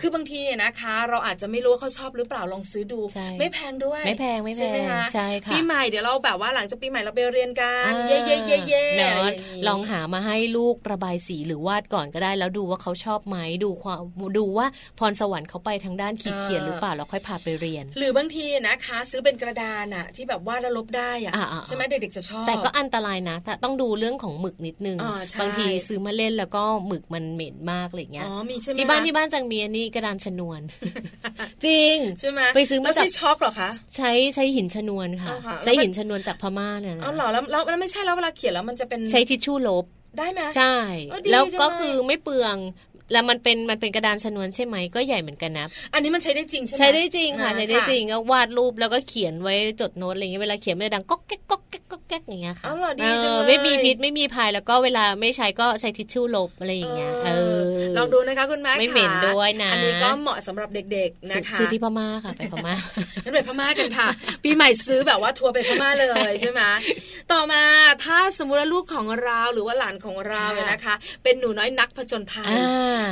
คือบางทีนะคะเราอาจจะไม่รู้ว่าเขาชอบหรือเปล่าลองซื้อดูไม่แพงด้วยไม่แพงไม่แพงใช่ค่ะปีใหม่เดี๋ยวเราแบบว่าหลังจากปีใหม่เราไปเรียนกันเย่เย่เย่เย่ลองหามาให้ลูกระบายสีหรือวาดก่อนก็ได้แล้วดูว่าเขาชอบไหมดูความดูว่าพรสวรรค์เขาไปทางด้านขีดเขียนหรือเปล่าเราค่อยพาไปเรียนหรือบางทีนะคะซื้อเป็นกระดานอะที่แบบวาดแล้วลบได้อะใช่ไหมเด็กๆจะชอบแต่ก็อันตรายนะต้องดูเรื่องของหมึก กนิดนึงบางทีซื้อมาเล่นแล้วก็หมึกมันเหม็นมากอะไรเงี้ยที่บ้านที่บ้านจังมีอันนี้กระดานชนวนจริงใช่ไหมไปซื้อมาจากไม่ใช่ช็อกหรอคะใช้ใช้หินชนวนค่ะใช้หินชนวนจากพม่าเนี่ยนะอ๋อเหรอแล้วแล้วไม่ใช่แล้วเวลาเขียนแล้วมันจะเป็นใช้ทิชชู่ลบได้ไหมใช่แล้วก็คือไม่เปลืองแล้วมันเป็นมันเป็นกระดานชนวนใช่ไหมก็ใหญ่เหมือนกันนะอันนี้มันใช้ได้จริงใช่ไหมใช้ได้จริงค่ะใช้ได้จริงก็วาดรูปแล้วก็เขียนไว้จดโน้ตอะไรเงี้ยเวลาเขียนไม่ดังก๊อกแก๊กก๊อกแก๊กก๊อกแก๊กอย่างเงี้ยค่ะอ๋อดีจังเลยไม่มีพิษไม่มีภัยแล้วก็เวลาไม่ใช้ก็ใช้ทิชชู่ลบอะไรอย่างเงี้ยเออลองดูนะคะคุณแม่ค่ะไม่เหม็นด้วยนะอันนี้ก็เหมาะสำหรับเด็กๆนะคะซื้อที่พม่าค่ะไปพม่านั่นไปพม่ากันค่ะปีใหม่ซื้อแบบว่าทัวร์ไปพม่าเลยใช่ไหมต่อมาถ้าสมมติว่าลูกของเราหรือว่าหลานของเราเนี่ยนะคะเป็นหนูน้อยนักผจญภัย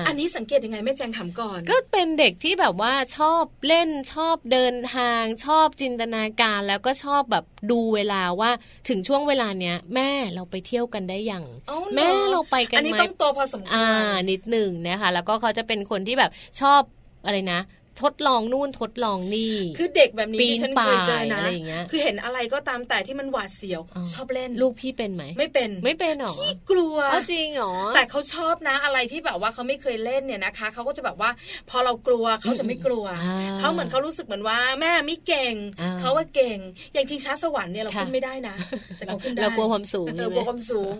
อันนี้สังเกตยังไงแม่แจงถามก่อนก็เป็นเด็กที่แบบว่าชอบเล่นชอบเดินทางชอบจินตนาการแล้วก็ชอบแบบดูเวลาว่าถึงช่วงเวลาเนี้ยแม่เราไปเที่ยวกันได้ยังแม่เราไปกันไหมอันนี้ต้องโตพอสมควรอ่านิดหนึ่งนะคะแล้วก็เขาจะเป็นคนที่แบบชอบอะไรนะทดลองนู่นทดลองนี่คือเด็กแบบนี้ที่ฉันเคยเจอนะคือเห็นอะไรก็ตามแต่ที่มันหวาดเสียวชอบเล่นลูกพี่เป็นไหมไม่เป็นไม่เป็นหรอพี่กลัวจริงหรอแต่เขาชอบนะอะไรที่แบบว่าเขาไม่เคยเล่นเนี่ยนะคะเขาก็จะแบบว่าพอเรากลัวเขาจะไม่กลัวเขาเหมือนเขารู้สึกเหมือนว่าแม่ไม่เก่งเขาว่าเก่งอย่างชิงช้าสวรรค์เนี่ยเราขึ้นไม่ได้นะแต่เขาขึ้นได้เรากลัวความสูงเรากลัวความสูง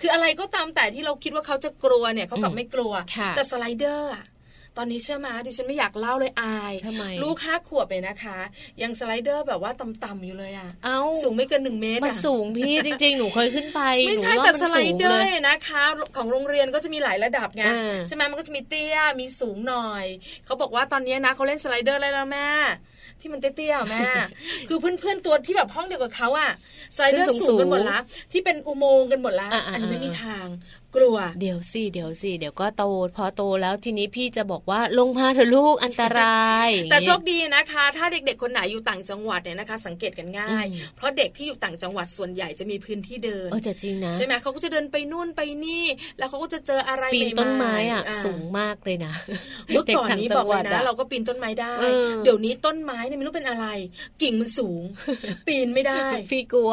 คืออะไรก็ตามแต่ที่เราคิดว่าเขาจะกลัวเนี่ยเขากลับไม่กลัวแต่สไลเดอร์ตอนนี้เชื่อมาดิฉันไม่อยากเล่าเลยอายลูกห้าขวบเลยนะคะยังสไลเดอร์แบบว่าต่ำๆอยู่เลยอ่ะสูงไม่เกินหนึ่งเมตรมันสูงพี่จริงๆหนูเคยขึ้นไปไม่ใช่แต่สไลเดอร์นะคะของโรงเรียนก็จะมีหลายระดับไงใช่ไหมมันก็จะมีเตี้ยมีสูงหน่อยเขาบอกว่าตอนนี้นะเขาเล่นสไลเดอร์แล้วแม่ที่มันเตี้ยๆแม่คือเพื่อนๆตัวที่แบบห้องเดียวกับเขาอ่ะสไลเดอร์สูงกันหมดละที่เป็นอุโมงค์กันหมดละอันนี้ไม่มีทางกลัวเดี๋ยวสิเดี๋ยวสิเดี๋ยวก็โตพอโตแล้วทีนี้พี่จะบอกว่าลงมาเถอะลูกอันตรายแต่โชคดีนะคะถ้าเด็กๆคนไหนอยู่ต่างจังหวัดเนี่ยนะคะสังเกตกันง่ายเพราะเด็กที่อยู่ต่างจังหวัดส่วนใหญ่จะมีพื้นที่เดินเออจริงนะใช่ไหมเขาก็จะเดินไปนู่นไปนี่แล้วเขาก็จะเจออะไรปีนต้นไม้อ่ะสูงมากเลยนะเมื่อก่อนนี้บอกเลยนะเราก็ปีนต้นไม้ได้เดี๋ยวนี้ต้นไม้เนี่ยไม่รู้เป็นอะไรกิ่งมันสูงปีนไม่ได้พี่กลัว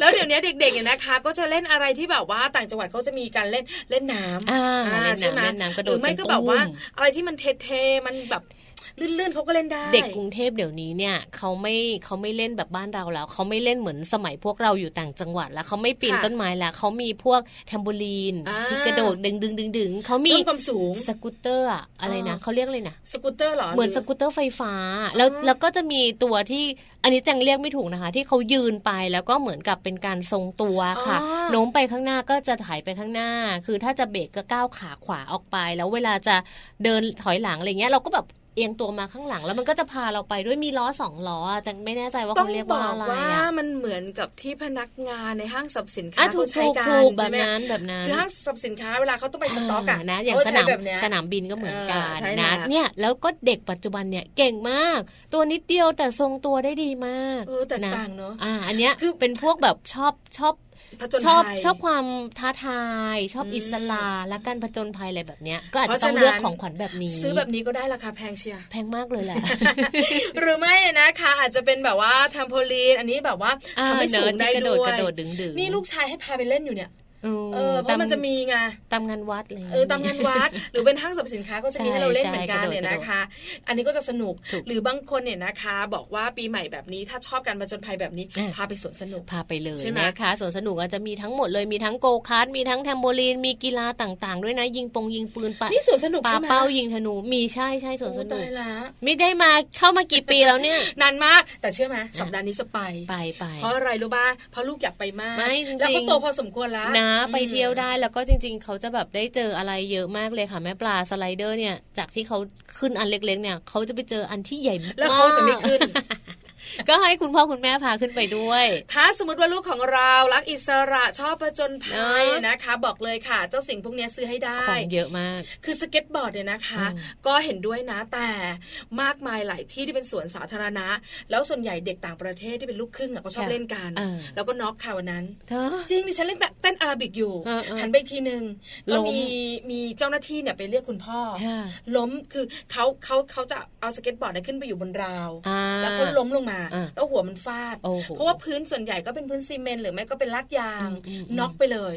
แล้วเดี๋ยวนี้เด็กๆเนี่ยนะคะก็จะเล่นอะไรที่แบบว่าต่างจังหวัดเขาจะมีการเล่นเล่นน้ำใช่ไหมหรือไม่ก็แบบว่าอะไรที่มันเท่ๆมันแบบลื่นๆเขาก็เล่นได้เด็กกรุงเทพเดี๋ยวนี้เนี่ยเขาไม่เขาไม่เล่นแบบบ้านเราแล้วเขาไม่เล่นเหมือนสมัยพวกเราอยู่ต่างจังหวัดแล้วเขาไม่ปีนต้นไม้แล้วเขามีพวกแทมโบลีนที่กระโดดดึงๆๆๆเขามีความสูงสกูตเตอร์อะไรนะเขาเรียกเลยนะสกูตเตอร์เหรอเหมือนสกูตเตอร์ไฟฟ้าแล้วแล้วก็จะมีตัวที่อันนี้จังเรียกไม่ถูกนะคะที่เขายืนไปแล้วก็เหมือนกับเป็นการทรงตัวค่ะโน้มไปข้างหน้าก็จะถ่ายไปข้างหน้าคือถ้าจะเบรกก็ก้าวขาขวาออกไปแล้วเวลาจะเดินถอยหลังอะไรเงี้ยเราก็แบบเอียงตัวมาข้างหลังแล้วมันก็จะพาเราไปด้วยมีล้อสองล้อจังไม่แน่ใจว่าเขาเรียกว่าอะไรว่ามันเหมือนกับที่พนักงานในห้างสรรพสินค้าเขาใช้กันแบบนั้นแบบนั้นคือห้างสรรพสินค้าเวลาเขาต้องไปสต็อกอะนะอย่างสนามสนามบินก็เหมือนกันนะเนี่ยแล้วก็เด็กปัจจุบันเนี่ยเก่งมากตัวนิดเดียวแต่ทรงตัวได้ดีมากแต่ต่างเนาะอันเนี้ยคือเป็นพวกแบบชอบชอบชอบชอบความท้าทายชอบอิสระและการผจญภัยอะไรแบบเนี้ยก็อาจจะต้องเลือกของขวัญแบบนี้ซื้อแบบนี้ก็ได้ราคาแพงเชียแพงมากเลยแหละหรือไม่นะคะอาจจะเป็นแบบว่าแทมโพลีนอันนี้แบบว่าทำให้สูงได้ด้วยกระโดดดึงดึงนี่ลูกชายให้พาไปเล่นอยู่เนี่ยเออเพราะมันจะมีไงตามงานวัดเลยเออตามงานวัดหรือเป็นห้างสรรพสินค้าก็จะมีให้เราเล่นเหมือนกันเนี่ยนะคะอันนี้ก็จะสนุกหรือบางคนเนี่ยนะคะบอกว่าปีใหม่แบบนี้ถ้าชอบการผจญภัยแบบนี้พาไปสวนสนุกพาไปเลยใช่ไหมคะสวนสนุกอาจจะมีทั้งหมดเลยมีทั้งโกคาร์ทมีทั้งแทมโบลีนมีกีฬาต่างๆด้วยนะยิงปงยิงปืนปะนี่สวนสนุกใช่ไหมปาเป้ายิงธนูมีใช่ใช่สวนสนุกไม่ได้มาเข้ามากี่ปีแล้วเนี่ยนานมากแต่เชื่อไหมสัปดาห์นี้จะไปไปไปเพราะอะไรรู้ป่ะเพราะลูกอยากไปมากแล้วเขาโตพอสมควรแล้วไปเที่ยวได้แล้วก็จริงๆเขาจะแบบได้เจออะไรเยอะมากเลยค่ะแม่ปลาสไลเดอร์เนี่ยจากที่เขาขึ้นอันเล็กๆเนี่ยเขาจะไปเจออันที่ใหญ่มากแล้วเขาจะไม่ขึ้น ก็ให้คุณพ่อคุณแม่พาขึ้นไปด้วยถ้าสมมติว่าลูกของเรารักอิสระชอบผจญภัยนะคะบอกเลยค่ะเจ้าสิ่งพวกนี้ซื้อให้ได้ของเยอะมากคือสเก็ตบอร์ดเนี่ยนะคะก็เห็นด้วยนะแต่มากมายหลายที่ที่เป็นสวนสาธารณะแล้วส่วนใหญ่เด็กต่างประเทศที่เป็นลูกครึ่งอ่ะก็ชอบเล่นกันแล้วก็น็อกค่ะวันนั้นจริงดิฉันเล่นเต้นอาราบิกอยู่หันไปทีนึงก็มีมีเจ้าหน้าที่เนี่ยไปเรียกคุณพ่อล้มคือเขาเขาเขาจะเอาสเก็ตบอร์ดขึ้นไปอยู่บนราวแล้วก็ล้มลงมา แล้วหัวมันฟาดเพราะว่าพื้นส่วนใหญ่ก็เป็นพื้นซีเมนต์หรือไม่ก็เป็นลาดยางน็อกไปเลย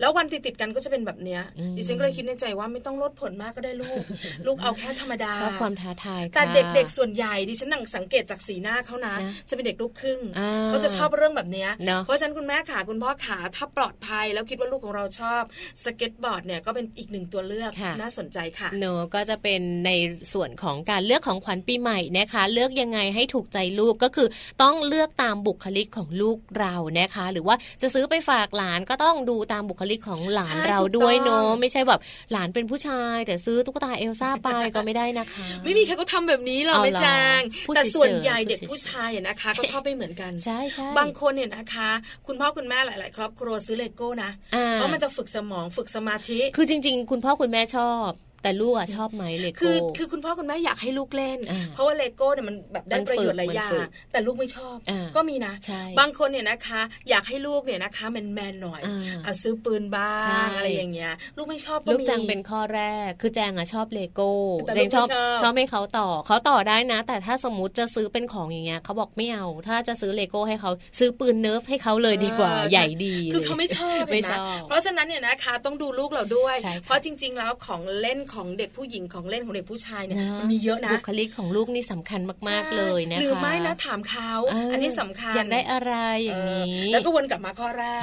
แล้ววันติดๆกันก็จะเป็นแบบเนี้ยดิฉันก็เลยคิดในใจว่าไม่ต้องลดผลมากก็ได้ลูกลูกเอาแค่ธรรมดาชอบความท้าทายแต่เด็กๆส่วนใหญ่ดิฉันนั่งสังเกตจากสีหน้าเขานะจะเป็นเด็กลูกครึ่งเขาจะชอบเรื่องแบบเนี้ยเพราะฉะนั้นคุณแม่ขาคุณพ่อขาถ้าปลอดภัยแล้วคิดว่าลูกของเราชอบสเก็ตบอร์ดเนี่ยก็เป็นอีกหนึ่งตัวเลือกน่าสนใจค่ะเนอะก็จะเป็นในส่วนของการเลือกของขวัญปีใหม่นะคะเลือกยังไงให้ถูกใจลูกก็คือต้องเลือกตามบุคลิกของลูกเรานะคะหรือว่าจะซื้อไปฝากหลานก็ต้องดูตามบุคลิกของหลานเราด้วยเนอะไม่ใช่แบบหลานเป็นผู้ชายแต่ซื้อตุ๊กตาเอลซ่าไปก็ไม่ได้นะคะไม่มีใครก็ทำแบบนี้หรอกแม่จางแต่ส่วนใหญ่เด็กผู้ชายนะคะก็ชอบไม่เหมือนกันใช่ใช่บางคนเนี่ยนะคะคุณพ่อคุณแม่หลายๆครอบครัวซื้อเลโก้นะเพราะมันจะฝึกสมองฝึกสมาธิคือจริงๆคุณพ่อคุณแม่ชอบแต่ลูกอะชอบไหมเลโก้คือคือคุณพ่อคุณแม่อยากให้ลูกเล่นเพราะว่าเลโก้เนี่ยมันแบบได้ประโยชน์หลายอย่างแต่ลูกไม่ชอบก็มีนะบางคนเนี่ยนะคะอยากให้ลูกเนี่ยนะคะแมนแมนหน่อยเอาซื้อปืนบ้างอะไรอย่างเงี้ยลูกไม่ชอบก็มีลูกแจงเป็นข้อแรกคือแจงอะชอบเลโก้แจงชอบชอบให้เขาต่อเขาต่อได้นะแต่ถ้าสมมติจะซื้อเป็นของอย่างเงี้ยเขาบอกไม่เอาถ้าจะซื้อเลโก้ให้เขาซื้อปืนเนิร์ฟให้เขาเลยดีกว่าใหญ่ดีคือเขาไม่ชอบไม่ชอบเพราะฉะนั้นเนี่ยนะคะต้องดูลูกเราด้วยเพราะจริงๆแล้วของเล่นของเด็กผู้หญิงของเล่นของเด็กผู้ชายเนี่ยมันมีเยอะนะบุคลิกของลูกนี่สำคัญมากๆเลยนะคะหรือไม่นะถามเขา อ, อันนี้สำคัญอยากได้อะไรอย่างนี้แล้วก็วนกลับมาข้อแรก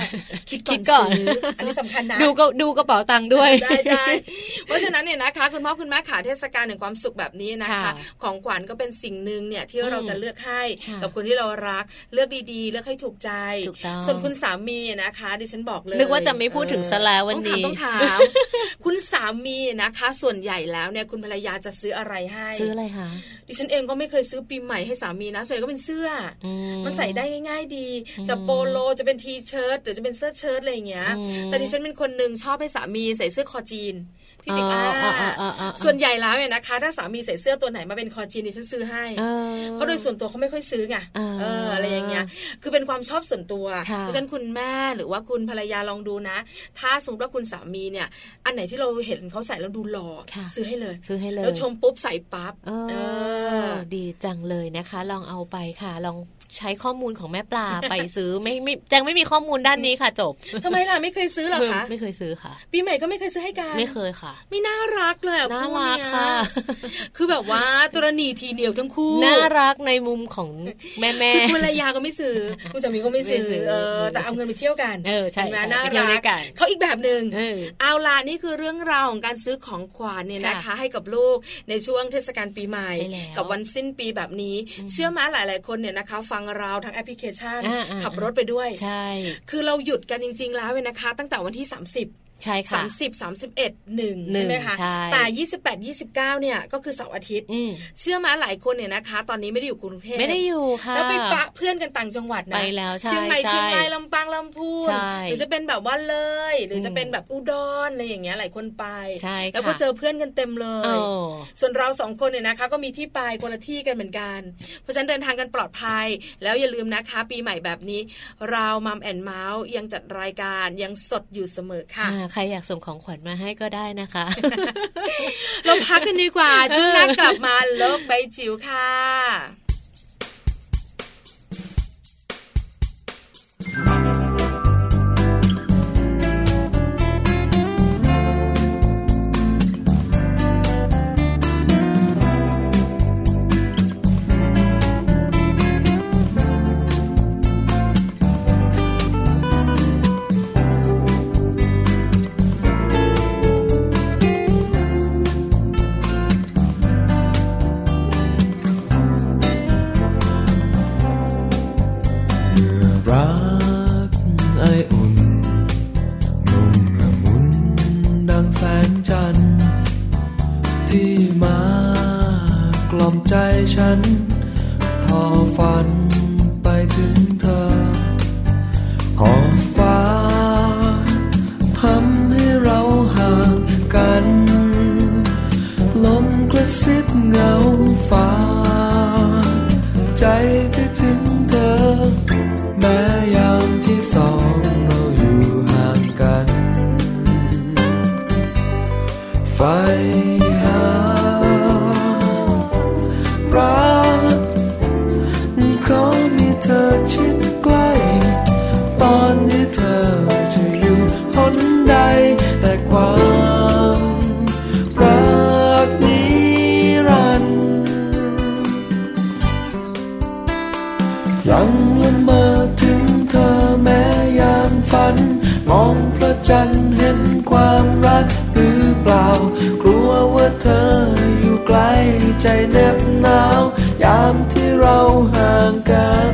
คิดก่อนซื้อ อันนี้สำคัญนะ ดูก็ดูกระเป๋าตังค์ด้วย ได้ได้เพราะฉะนั้นเนี่ยนะคะคุณพ่อคุณแม่ขาเทศกาลแห่งความสุขแบบนี้นะคะของขวัญก็เป็นสิ่งนึงเนี่ยที่เราจะเลือกให้กับคนที่เรารักเลือกดีๆเลือกให้ถูกใจส่วนคุณสามีนะคะดิฉันบอกเลยนึกว่าจะไม่พูดถึงซะแล้ววันนี้ต้องถามต้องถามคุณสามีนะคะส่วนใหญ่แล้วเนี่ยคุณภรรยาจะซื้ออะไรให้ซื้ออะไรคะดิฉันเองก็ไม่เคยซื้อปีใหม่ให้สามีนะส่วนใหญ่ก็เป็นเสื้อ ม, มันใส่ได้ง่ายๆดีจะโปโลจะเป็นทีเชิร์ตหรือจะเป็นเสื้อเชิ้ตอะไรอย่างเงี้ยแต่ดิฉันเป็นคนนึงชอบให้สามีใส่เสื้อคอจีนที่ติดอ่าส่วนใหญ่แล้วเนี่ยนะคะถ้าสามีใส่เสื้อตัวไหนมาเป็นคอจีนดิฉันซื้อให้เพราะโดยส่วนตัวเขาไม่ค่อยซื้อไงเอออะไรอย่างเงี้ยคือเป็นความชอบส่วนตัวเพราะฉะนั้นคุณแม่หรือว่าคุณภรรยาลองดูนะถ้าสมมติว่าคุณสามีเนี่ยอันไหนที่เราเห็นเขาใส่แล้วดูหล่อซื้อให้เลยซื้อให้เลยแล้วชมปุ๊บใส่ปั๊บเออดีจังเลยนะคะลองเอาไปค่ะลองใช้ข้อมูลของแม่ปลาไปซื้อไม่ไม่แจงไม่มีข้อมูลด้านนี้ค่ะจบทำไมล่ะไม่เคยซื้อหรอคะไม่เคยซื้อค่ะปีใหม่ก็ไม่เคยซื้อให้กันไม่เคยค่ะไม่น่ารักเลยน่ารักค่ะคือแบบว่าตระหนี่ทีเหนียวทั้งคู่น่ารักในมุมของแม่แม่คือภรรยาก็ไม่ซื้อคุณสามีก็ไม่ซื้อเออแต่เอาเงินไปเที่ยวกันเออใช่น่ารักเขาอีกแบบนึงเอาล่ะนี่คือเรื่องราวของการซื้อของขวัญเนี่ยนะคะให้กับลูกในช่วงเทศกาลปีใหม่กับวันสิ้นปีแบบนี้เชื่อมั้ยหลายๆคนเนี่ยนะคะฟังเราทั้งแอปพลิเคชันขับรถไปด้วยใช่คือเราหยุดกันจริงๆแล้วเลยนะคะตั้งแต่วันที่สามสิบใช่ค่ะสามสิบ สามสิบเอ็ด หนึ่งใช่ไหมคะแต่ยี่สิบแปด ยี่สิบเก้าเนี่ยก็คือเสาร์อาทิตย์เชื่อมาหลายคนเนี่ยนะคะตอนนี้ไม่ได้อยู่กรุงเทพไม่ได้อยู่ค่ะแล้วไปปะเพื่อนกันต่างจังหวัดนะไปแล้วใช่เชียงใหม่เชียงรายลำปางลำพูนหรือจะเป็นแบบว่าเลยหรือจะเป็นแบบอุดรอะไรอย่างเงี้ยหลายคนไปแล้วก็เจอเพื่อนกันเต็มเลยส่วนเราสองคนเนี่ยนะคะก็มีที่ไปคนละที่กันเหมือนกันเพราะฉะนั้นเดินทางกันปลอดภัยแล้วอย่าลืมนะคะปีใหม่แบบนี้เรามัมแอนเมาส์ยังจัดรายการยังสดอยู่เสมอค่ะใครอยากส่งของขวัญมาให้ก็ได้นะคะ เราพักกันดีกว่า ช่วงหน้ากลับมาโลกใบจิ๋วค่ะฉันทอฝันไปถึงเธอขอบฟ้าทำให้เราห่างกันลมกระซิบเงาฟ้าใจไปถึงเธอแม้ยามที่สองเราอยู่ห่างกันไฟCome หลังละเมอถึงเธอแม้ยามฝันมองพระจันทร์เห็นความรักหรือเปล่ากลัวว่าเธออยู่ไกลใจแนบหนาวยามที่เราห่างกัน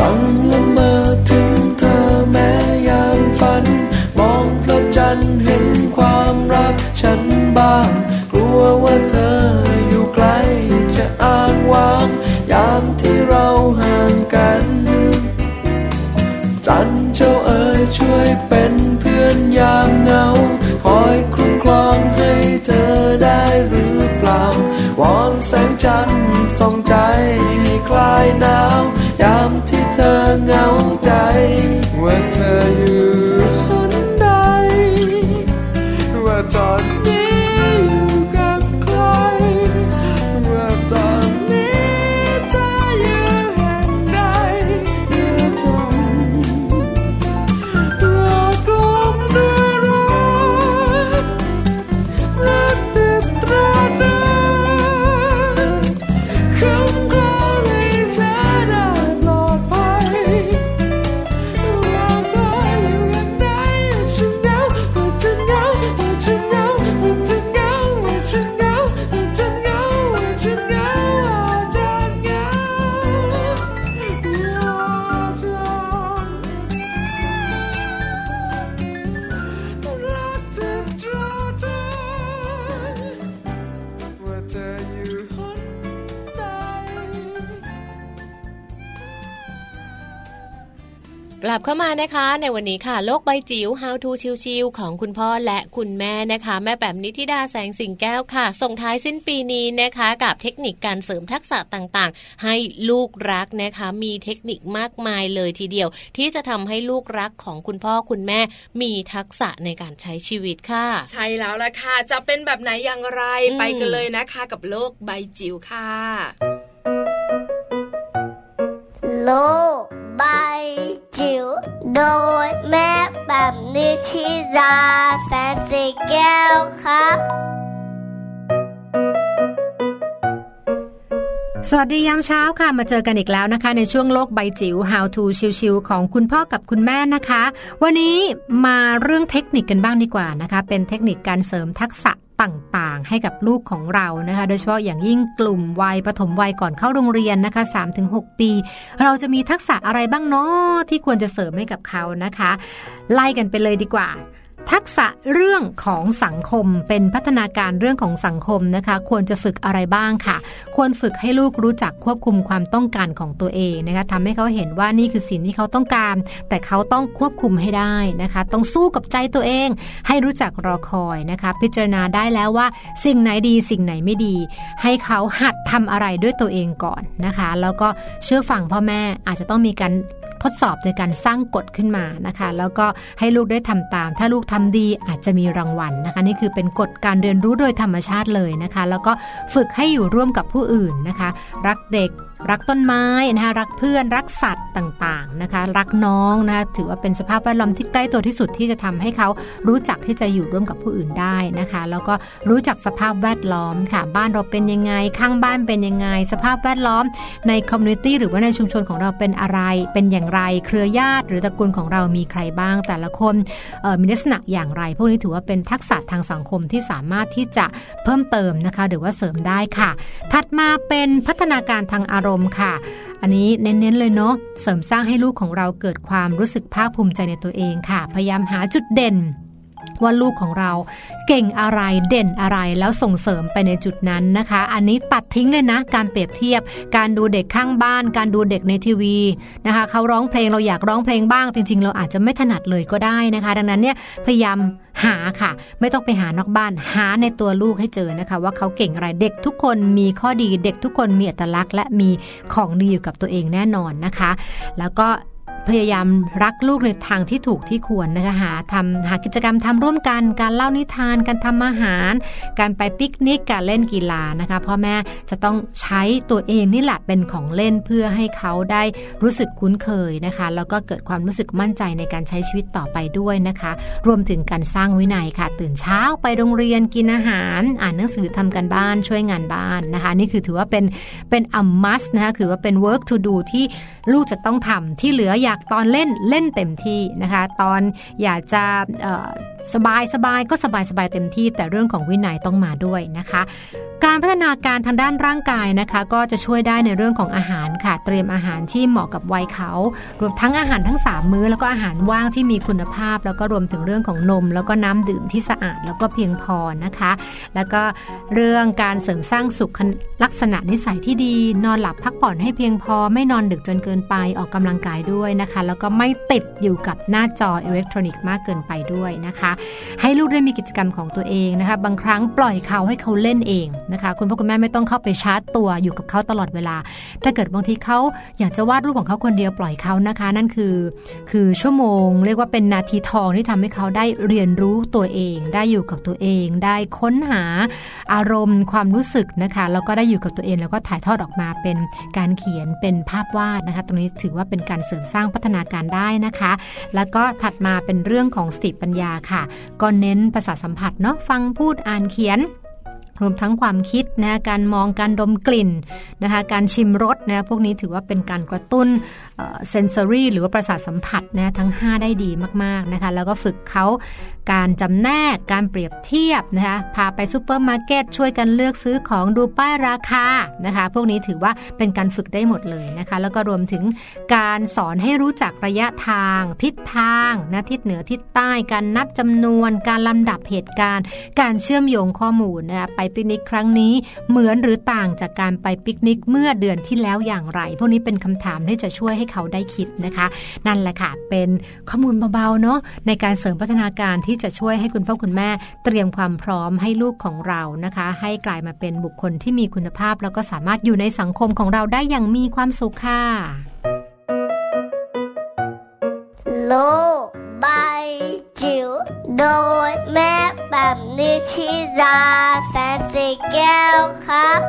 หลังละเมอถึงเธอแม้ยามฝันมองพระจันทร์เห็นความรักฉันบ้างกลัวว่าเธออยู่ไกลจะอ้างว้างยามที่เราห่างกันจันทร์เจ้าเอ๋ยช่วยเป็นเพื่อนยามเหงาคอยคุ้มครองให้เธอได้หรือเปล่าวอนแสงจันทร์ส่องใจให้คลายหนาวยามที่เธอเหงาใจว่าเธออยู่หนใดว่าตอนนี้อยู่กับใครว่าตอนนี้เธออยู่แห่งใดเมื่อจมหลอกลวงด้วยรักรักติดตราตรึงคำกล่าวให้เธอกลับเข้ามานะคะในวันนี้ค่ะโลกใบจิ๋ว How to ชิวๆของคุณพ่อและคุณแม่นะคะแม่แป๋มนิธิดาแสงสิงแก้วค่ะส่งท้ายสิ้นปีนี้นะคะกับเทคนิคการเสริมทักษะต่างๆให้ลูกรักนะคะมีเทคนิคมากมายเลยทีเดียวที่จะทำให้ลูกรักของคุณพ่อคุณแม่มีทักษะในการใช้ชีวิตค่ะใช่แล้วล่ะค่ะจะเป็นแบบไหนอย่างไรไปกันเลยนะคะกับโลกใบจิ๋วค่ะโลกใบจิ๋วโดยแม่แป๋มนิธิดาแสนสีแก้วครับสวัสดียามเช้าค่ะมาเจอกันอีกแล้วนะคะในช่วงโลกใบจิ๋ว How to ชิวๆของคุณพ่อกับคุณแม่นะคะวันนี้มาเรื่องเทคนิคกันบ้างดีกว่านะคะเป็นเทคนิคการเสริมทักษะต่างๆให้กับลูกของเรานะคะโดยเฉพาะอย่างยิ่งกลุ่มวัยปฐมวัยก่อนเข้าโรงเรียนนะคะ สามถึงหก ปีเราจะมีทักษะอะไรบ้างเนาะที่ควรจะเสริมให้กับเขานะคะไล่กันไปเลยดีกว่าทักษะเรื่องของสังคมเป็นพัฒนาการเรื่องของสังคมนะคะควรจะฝึกอะไรบ้างค่ะควรฝึกให้ลูกรู้จักควบคุมความต้องการของตัวเองนะคะทำให้เขาเห็นว่านี่คือสิ่งที่เขาต้องการแต่เขาต้องควบคุมให้ได้นะคะต้องสู้กับใจตัวเองให้รู้จักรอคอยนะคะพิจารณาได้แล้วว่าสิ่งไหนดีสิ่งไหนไม่ดีให้เขาหัดทำอะไรด้วยตัวเองก่อนนะคะแล้วก็เชื่อฟังพ่อแม่อาจจะต้องมีการทดสอบโดยการสร้างกฎขึ้นมานะคะแล้วก็ให้ลูกได้ทำตามถ้าลูกทำดีอาจจะมีรางวัลนะคะนี่คือเป็นกฎการเรียนรู้โดยธรรมชาติเลยนะคะแล้วก็ฝึกให้อยู่ร่วมกับผู้อื่นนะคะรักเด็กรักต้นไม้นะคะรักเพื่อนรักสัตว์ต่างๆนะคะรักน้องนะคะถือว่าเป็นสภาพแวดล้อมที่ใกล้ตัวที่สุดที่จะทำให้เขารู้จักที่จะอยู่ร่วมกับผู้อื่นได้นะคะแล้วก็รู้จักสภาพแวดล้อมค่ะบ้านเราเป็นยังไงข้างบ้านเป็นยังไงสภาพแวดล้อมในคอมมูนิตี้หรือว่าในชุมชนของเราเป็นอะไรเป็นอย่างไรเครือญาติหรือตระกูลของเรามีใครบ้างแต่ละคนมีลักษณะอย่างไรพวกนี้ถือว่าเป็นทักษะทางสังคมที่สามารถที่จะเพิ่มเติมนะคะหรือว่าเสริมได้ค่ะถัดมาเป็นพัฒนาการทางอารมณ์ค่ะอันนี้เน้นๆเลยเนาะเสริมสร้างให้ลูกของเราเกิดความรู้สึกภาคภูมิใจในตัวเองค่ะพยายามหาจุดเด่น ว่าลูกของเราเก่งอะไรเด่นอะไรแล้วส่งเสริมไปในจุดนั้นนะคะอันนี้ตัดทิ้งเลยนะการเปรียบเทียบการดูเด็กข้างบ้านการดูเด็กในทีวีนะคะเขาร้องเพลงเราอยากร้องเพลงบ้างจริงๆเราอาจจะไม่ถนัดเลยก็ได้นะคะดังนั้นเนี่ยพยายามหาค่ะไม่ต้องไปหานอกบ้านหาในตัวลูกให้เจอนะคะว่าเขาเก่งอะไรเด็กทุกคนมีข้อดีเด็กทุกคนมีอัตลักษณ์และมีของดีอยู่กับตัวเองแน่นอนนะคะแล้วก็พยายามรักลูกในทางที่ถูกที่ควรนะคะหาทำหากิจกรรมทำร่วมกันการเล่านิทานการทำอาหารการไปปิกนิกการเล่นกีฬานะคะพ่อแม่จะต้องใช้ตัวเองนี่แหละเป็นของเล่นเพื่อให้เขาได้รู้สึกคุ้นเคยนะคะแล้วก็เกิดความรู้สึกมั่นใจในการใช้ชีวิตต่อไปด้วยนะคะรวมถึงการสร้างวินัยค่ะตื่นเช้าไปโรงเรียนกินอาหารอ่านหนังสือทำการบ้านช่วยงานบ้านนะคะนี่คือถือว่าเป็นเป็นอัมมัสนะคะคือว่าเป็น work to do ที่ลูกจะต้องทำที่เหลืออยากตอนเล่นเล่นเต็มที่นะคะตอนอยากจะสบายสบายก็สบายสบายเต็มที่แต่เรื่องของวินัยต้องมาด้วยนะคะการพัฒนาการทางด้านร่างกายนะคะก็จะช่วยได้ในเรื่องของอาหารค่ะเตรียมอาหารที่เหมาะกับวัยเขารวมทั้งอาหารทั้งสามมื้อแล้วก็อาหารว่างที่มีคุณภาพแล้วก็รวมถึงเรื่องของนมแล้วก็น้ำดื่มที่สะอาดแล้วก็เพียงพอนะคะแล้วก็เรื่องการเสริมสร้างสุขลักษณะนิสัยที่ดีนอนหลับพักผ่อนให้เพียงพอไม่นอนดึกจนเกินไปออกกำลังกายด้วยนะคะแล้วก็ไม่ติดอยู่กับหน้าจออิเล็กทรอนิกส์มากเกินไปด้วยนะคะให้ลูกได้มีกิจกรรมของตัวเองนะคะบางครั้งปล่อยเขาให้เขาเล่นเองนะคะคุณพ่อคุณแม่ไม่ต้องเข้าไปชาร์จตัวอยู่กับเขาตลอดเวลาถ้าเกิดบางทีเขาอยากจะวาดรูปของเขาคนเดียวปล่อยเขานะคะนั่นคือคือชั่วโมงเรียกว่าเป็นนาทีทองที่ทำให้เขาได้เรียนรู้ตัวเองได้อยู่กับตัวเองได้ค้นหาอารมณ์ความรู้สึกนะคะแล้วก็ได้อยู่กับตัวเองแล้วก็ถ่ายทอดออกมาเป็นการเขียนเป็นภาพวาดนะคะตรงนี้ถือว่าเป็นการเสริมสร้างพัฒนาการได้นะคะแล้วก็ถัดมาเป็นเรื่องของสติปัญญาค่ะก็เน้นประสาทสัมผัสเนาะฟังพูดอ่านเขียนรวมทั้งความคิดนะการมองการดมกลิ่นนะคะการชิมรสนะพวกนี้ถือว่าเป็นการกระตุ้นเซนซอรี่หรือว่าประสาทสัมผัสนะทั้งห้าได้ดีมากๆนะคะแล้วก็ฝึกเขาการจำแนกการเปรียบเทียบนะคะพาไปซูเปอร์มาร์เก็ตช่วยกันเลือกซื้อของดูป้ายราคานะคะพวกนี้ถือว่าเป็นการฝึกได้หมดเลยนะคะแล้วก็รวมถึงการสอนให้รู้จักระยะทางทิศทางนะทิศเหนือทิศใต้การนับจำนวนการลำดับเหตุการณ์การเชื่อมโยงข้อมูลนะคะไปปิกนิกครั้งนี้เหมือนหรือต่างจากการไปปิกนิกเมื่อเดือนที่แล้วอย่างไรพวกนี้เป็นคำถามที่จะช่วยให้เขาได้คิดนะคะนั่นแหละค่ะเป็นข้อมูลเบาๆเนาะในการเสริมพัฒนาการที่จะช่วยให้คุณพ่อคุณแม่เตรียมความพร้อมให้ลูกของเรานะคะให้กลายมาเป็นบุคคลที่มีคุณภาพแล้วก็สามารถอยู่ในสังคมของเราได้อย่างมีความสุขค่ะโลกใบจิ๋วโดยแม่แบบนิชิราแสนสีแก้วครับ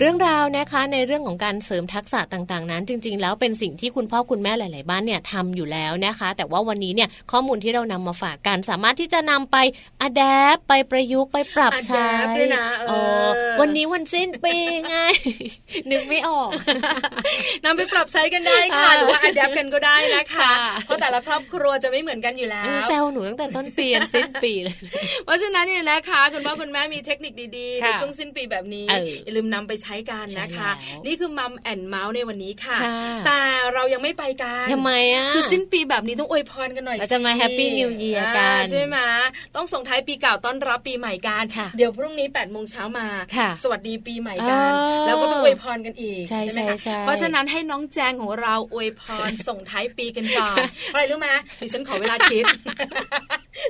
เรื่องราวนะคะในเรื่องของการเสริมทักษะต่างๆนั้นจริงๆแล้วเป็นสิ่งที่คุณพ่อคุณแม่หลายๆบ้านเนี่ยทำอยู่แล้วนะคะแต่ว่าวันนี้เนี่ยข้อมูลที่เรานำมาฝากกันสามารถที่จะนำไปอะแดปไปประยุกต์ไปปรับใช้ Adapt ด้วยนะเออวันนี้วันสิ้นปีไง นึกไม่ออก นำไปปรับใช้กันได้ค่ะ หรือว่าอะแดปกันก็ได้นะคะเพราะแต่ละครอบครัวจะไม่เหมือนกันอยู่แล้วแซวหนูตั้งแต่ต้นปีจนสิ้นปีเลยเพราะฉะนั้นเนี่ยนะคะคุณพ่อคุณแม่มีเทคนิคดีๆในช่วงสิ้นปีแบบนี้อย่าลืมนำไปใช้กันนะคะนี่คือมัมแอนด์เมาส์ในวันนี้ค่ะแต่เรายังไม่ไปกันทำไมอ่ะคือสิ้นปีแบบนี้ต้องอวยพรกันหน่อยเราจะมาแฮปปี้นิวเยียร์กันใช่ไหมต้องส่งท้ายปีเก่าต้อนรับปีใหม่กันเดี๋ยวพรุ่งนี้แปดโมงเช้ามาสวัสดีปีใหม่กันแล้วก็ต้องอวยพรกันอีกใช่ไหมคะเพราะฉะนั้นให้น้องแจงของเราอวยพรส่งท้ายปีกันก่อนอะไรรู้ไหมดิฉันขอเวลาคิด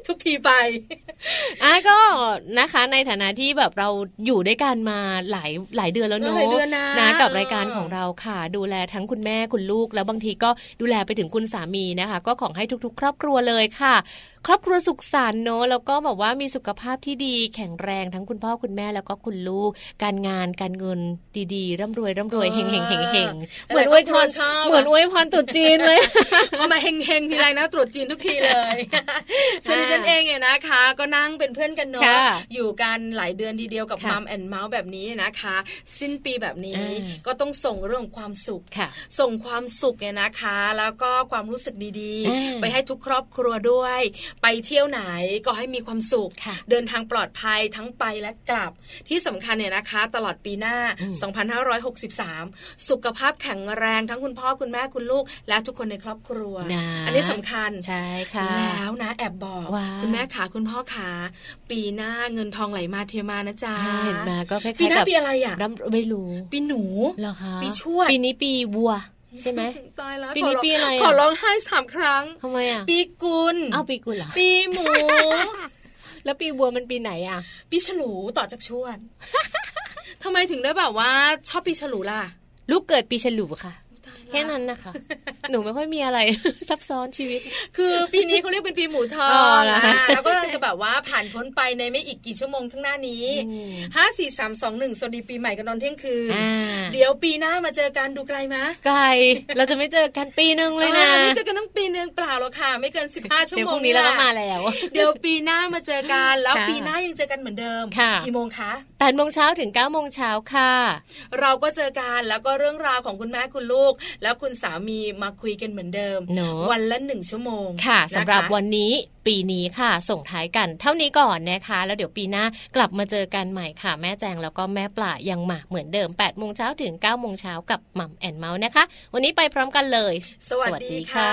ทุกทีไปอ่ะก็นะคะในฐานะที่แบบเราอยู่ด้วยกันมาหลายหลายเดือนแล้วเนอะนะกับรายการของเราค่ะดูแลทั้งคุณแม่คุณลูกแล้วบางทีก็ดูแลไปถึงคุณสามีนะคะก็ขอให้ทุกๆครอบครัวเลยค่ะครอบครัวสุขสันต์เนอะแล้วก็แบบว่ามีสุขภาพที่ดีแข็งแรงทั้งคุณพ่อคุณแม่แล้วก็คุณลูกการงานการเงินดีๆร่ำรวยร่ำรวยเฮงเฮงเฮงเฮงเหมือนอวยพรเหมือนอวยพรตรุษจีนเลยพอมาเฮงเฮงทีไรนะตรุษจีนทุกทีเลยซึ่งดิฉันเองเนี่ยนะคะก็นั่งเป็นเพื่อนกันเนอะอยู่กันหลายเดือนทีเดียวกับมัมแอนด์เมาส์แบบนี้นะคะสิ้นปีแบบนี้ก็ต้องส่งเรื่องความสุขส่งความสุขเนี่ยนะคะแล้วก็ความรู้สึกดีๆไปให้ทุกครอบครัวด้วย ไปเที่ยวไหนก็ให้มีความสุขเดินทางปลอดภัยทั้งไปและกลับที่สำคัญเนี่ยนะคะตลอดปีหน้าสองพันห้าร้อยหกสิบสามสุขภาพแข็งแรงทั้งคุณพ่อคุณแม่คุณลูกและทุกคนในครอบครัวนะอันนี้สำคัญใช่ค่ะแล้วนะแอบบอกคุณแม่ขาคุณพ่อขาปีหน้าเงินทองไหลมาเทมานะจ๊ะเห็นมาก็คล้ายๆกับปีหน้าปีอะไรอ่ะไม่รู้ปีหนูเหรอคะปีชวดปีนี้ปีวัวใช่ไหมตายแล้วปีนี้ปีอะไรขอร้องไห้สามครั้งทำไมอ่ะปีกุลอ้าวปีกุลเหรอปีหมูแล้วปีวัวมันปีไหนอ่ะปีฉลูต่อจากชวดทำไมถึงได้แบบว่าชอบปีฉลูล่ะลูกเกิดปีฉลูค่ะแค่นั้นนะคะหนูไม่ค่อยมีอะไรซับซ้อนชีวิตคือปีนี้เขาเรียกเป็นปีหมูทองแล้วก็จะแบบว่าผ่านพ้นไปในไม่อีกกี่ชั่วโมงข้างหน้านี้ห้า สี่ สาม สอง หนึ่งสวัสดีปีใหม่กันตอนเที่ยงคืนเดี๋ยวปีหน้ามาเจอกันดูไกลมั้ยไกลเราจะไม่เจอกันปีนึงเลยนะไม่เจอกันทั้งปีนึงเปล่าหรอกค่ะไม่เกินสิบห้าชั่วโมงนี้แล้วต้องมาแล้วเดี๋ยวปีหน้ามาเจอกันแล้วปีหน้ายังเจอกันเหมือนเดิมกี่โมงคะ แปดโมงเช้าถึง เก้าโมงเช้าค่ะเราก็เจอกันแล้วก็เรื่องราวของคุณแม่คุณลูกแล้วคุณสามีมาคุยกันเหมือนเดิม no. วันละหนึ่งชั่วโมงค่ะสำหรับวันนี้ปีนี้ค่ะส่งท้ายกันเท่านี้ก่อนนะคะแล้วเดี๋ยวปีหน้ากลับมาเจอกันใหม่ค่ะแม่แจงแล้วก็แม่ปลายังมาเหมือนเดิม แปดโมงเช้าถึง เก้าโมงเช้ากับมัมแอนด์เมาส์นะคะวันนี้ไปพร้อมกันเลยสวัสดีค่ะ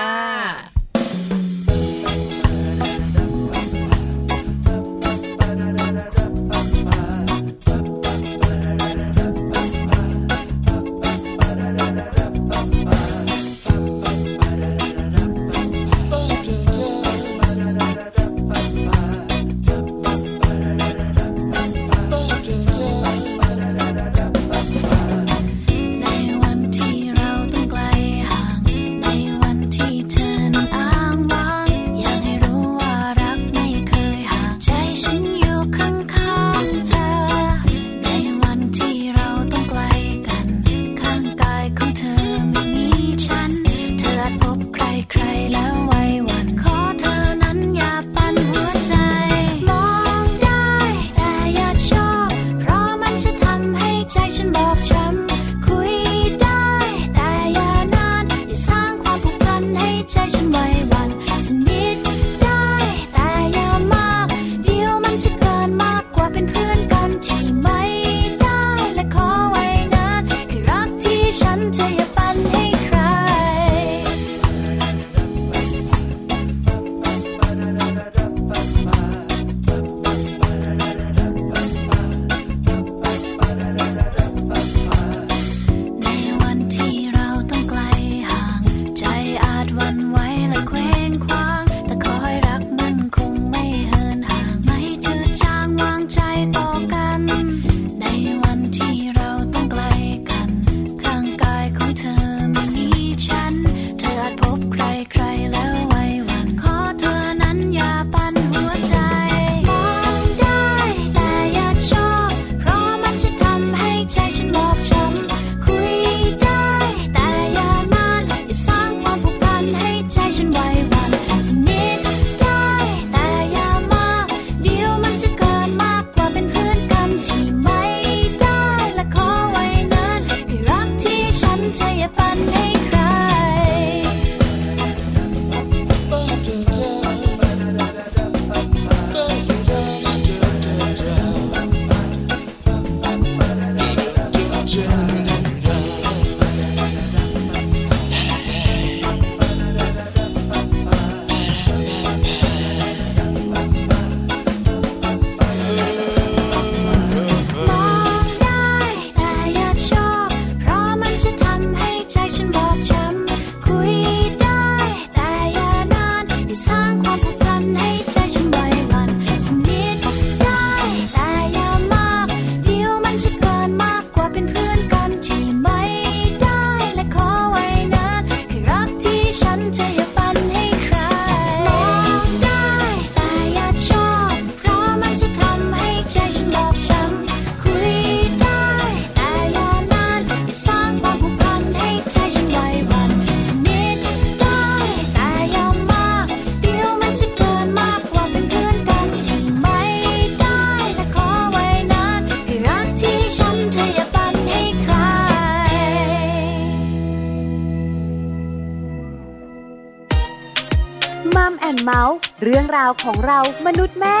มัมแอนด์เมาส์เรื่องราวของเรามนุษย์แม่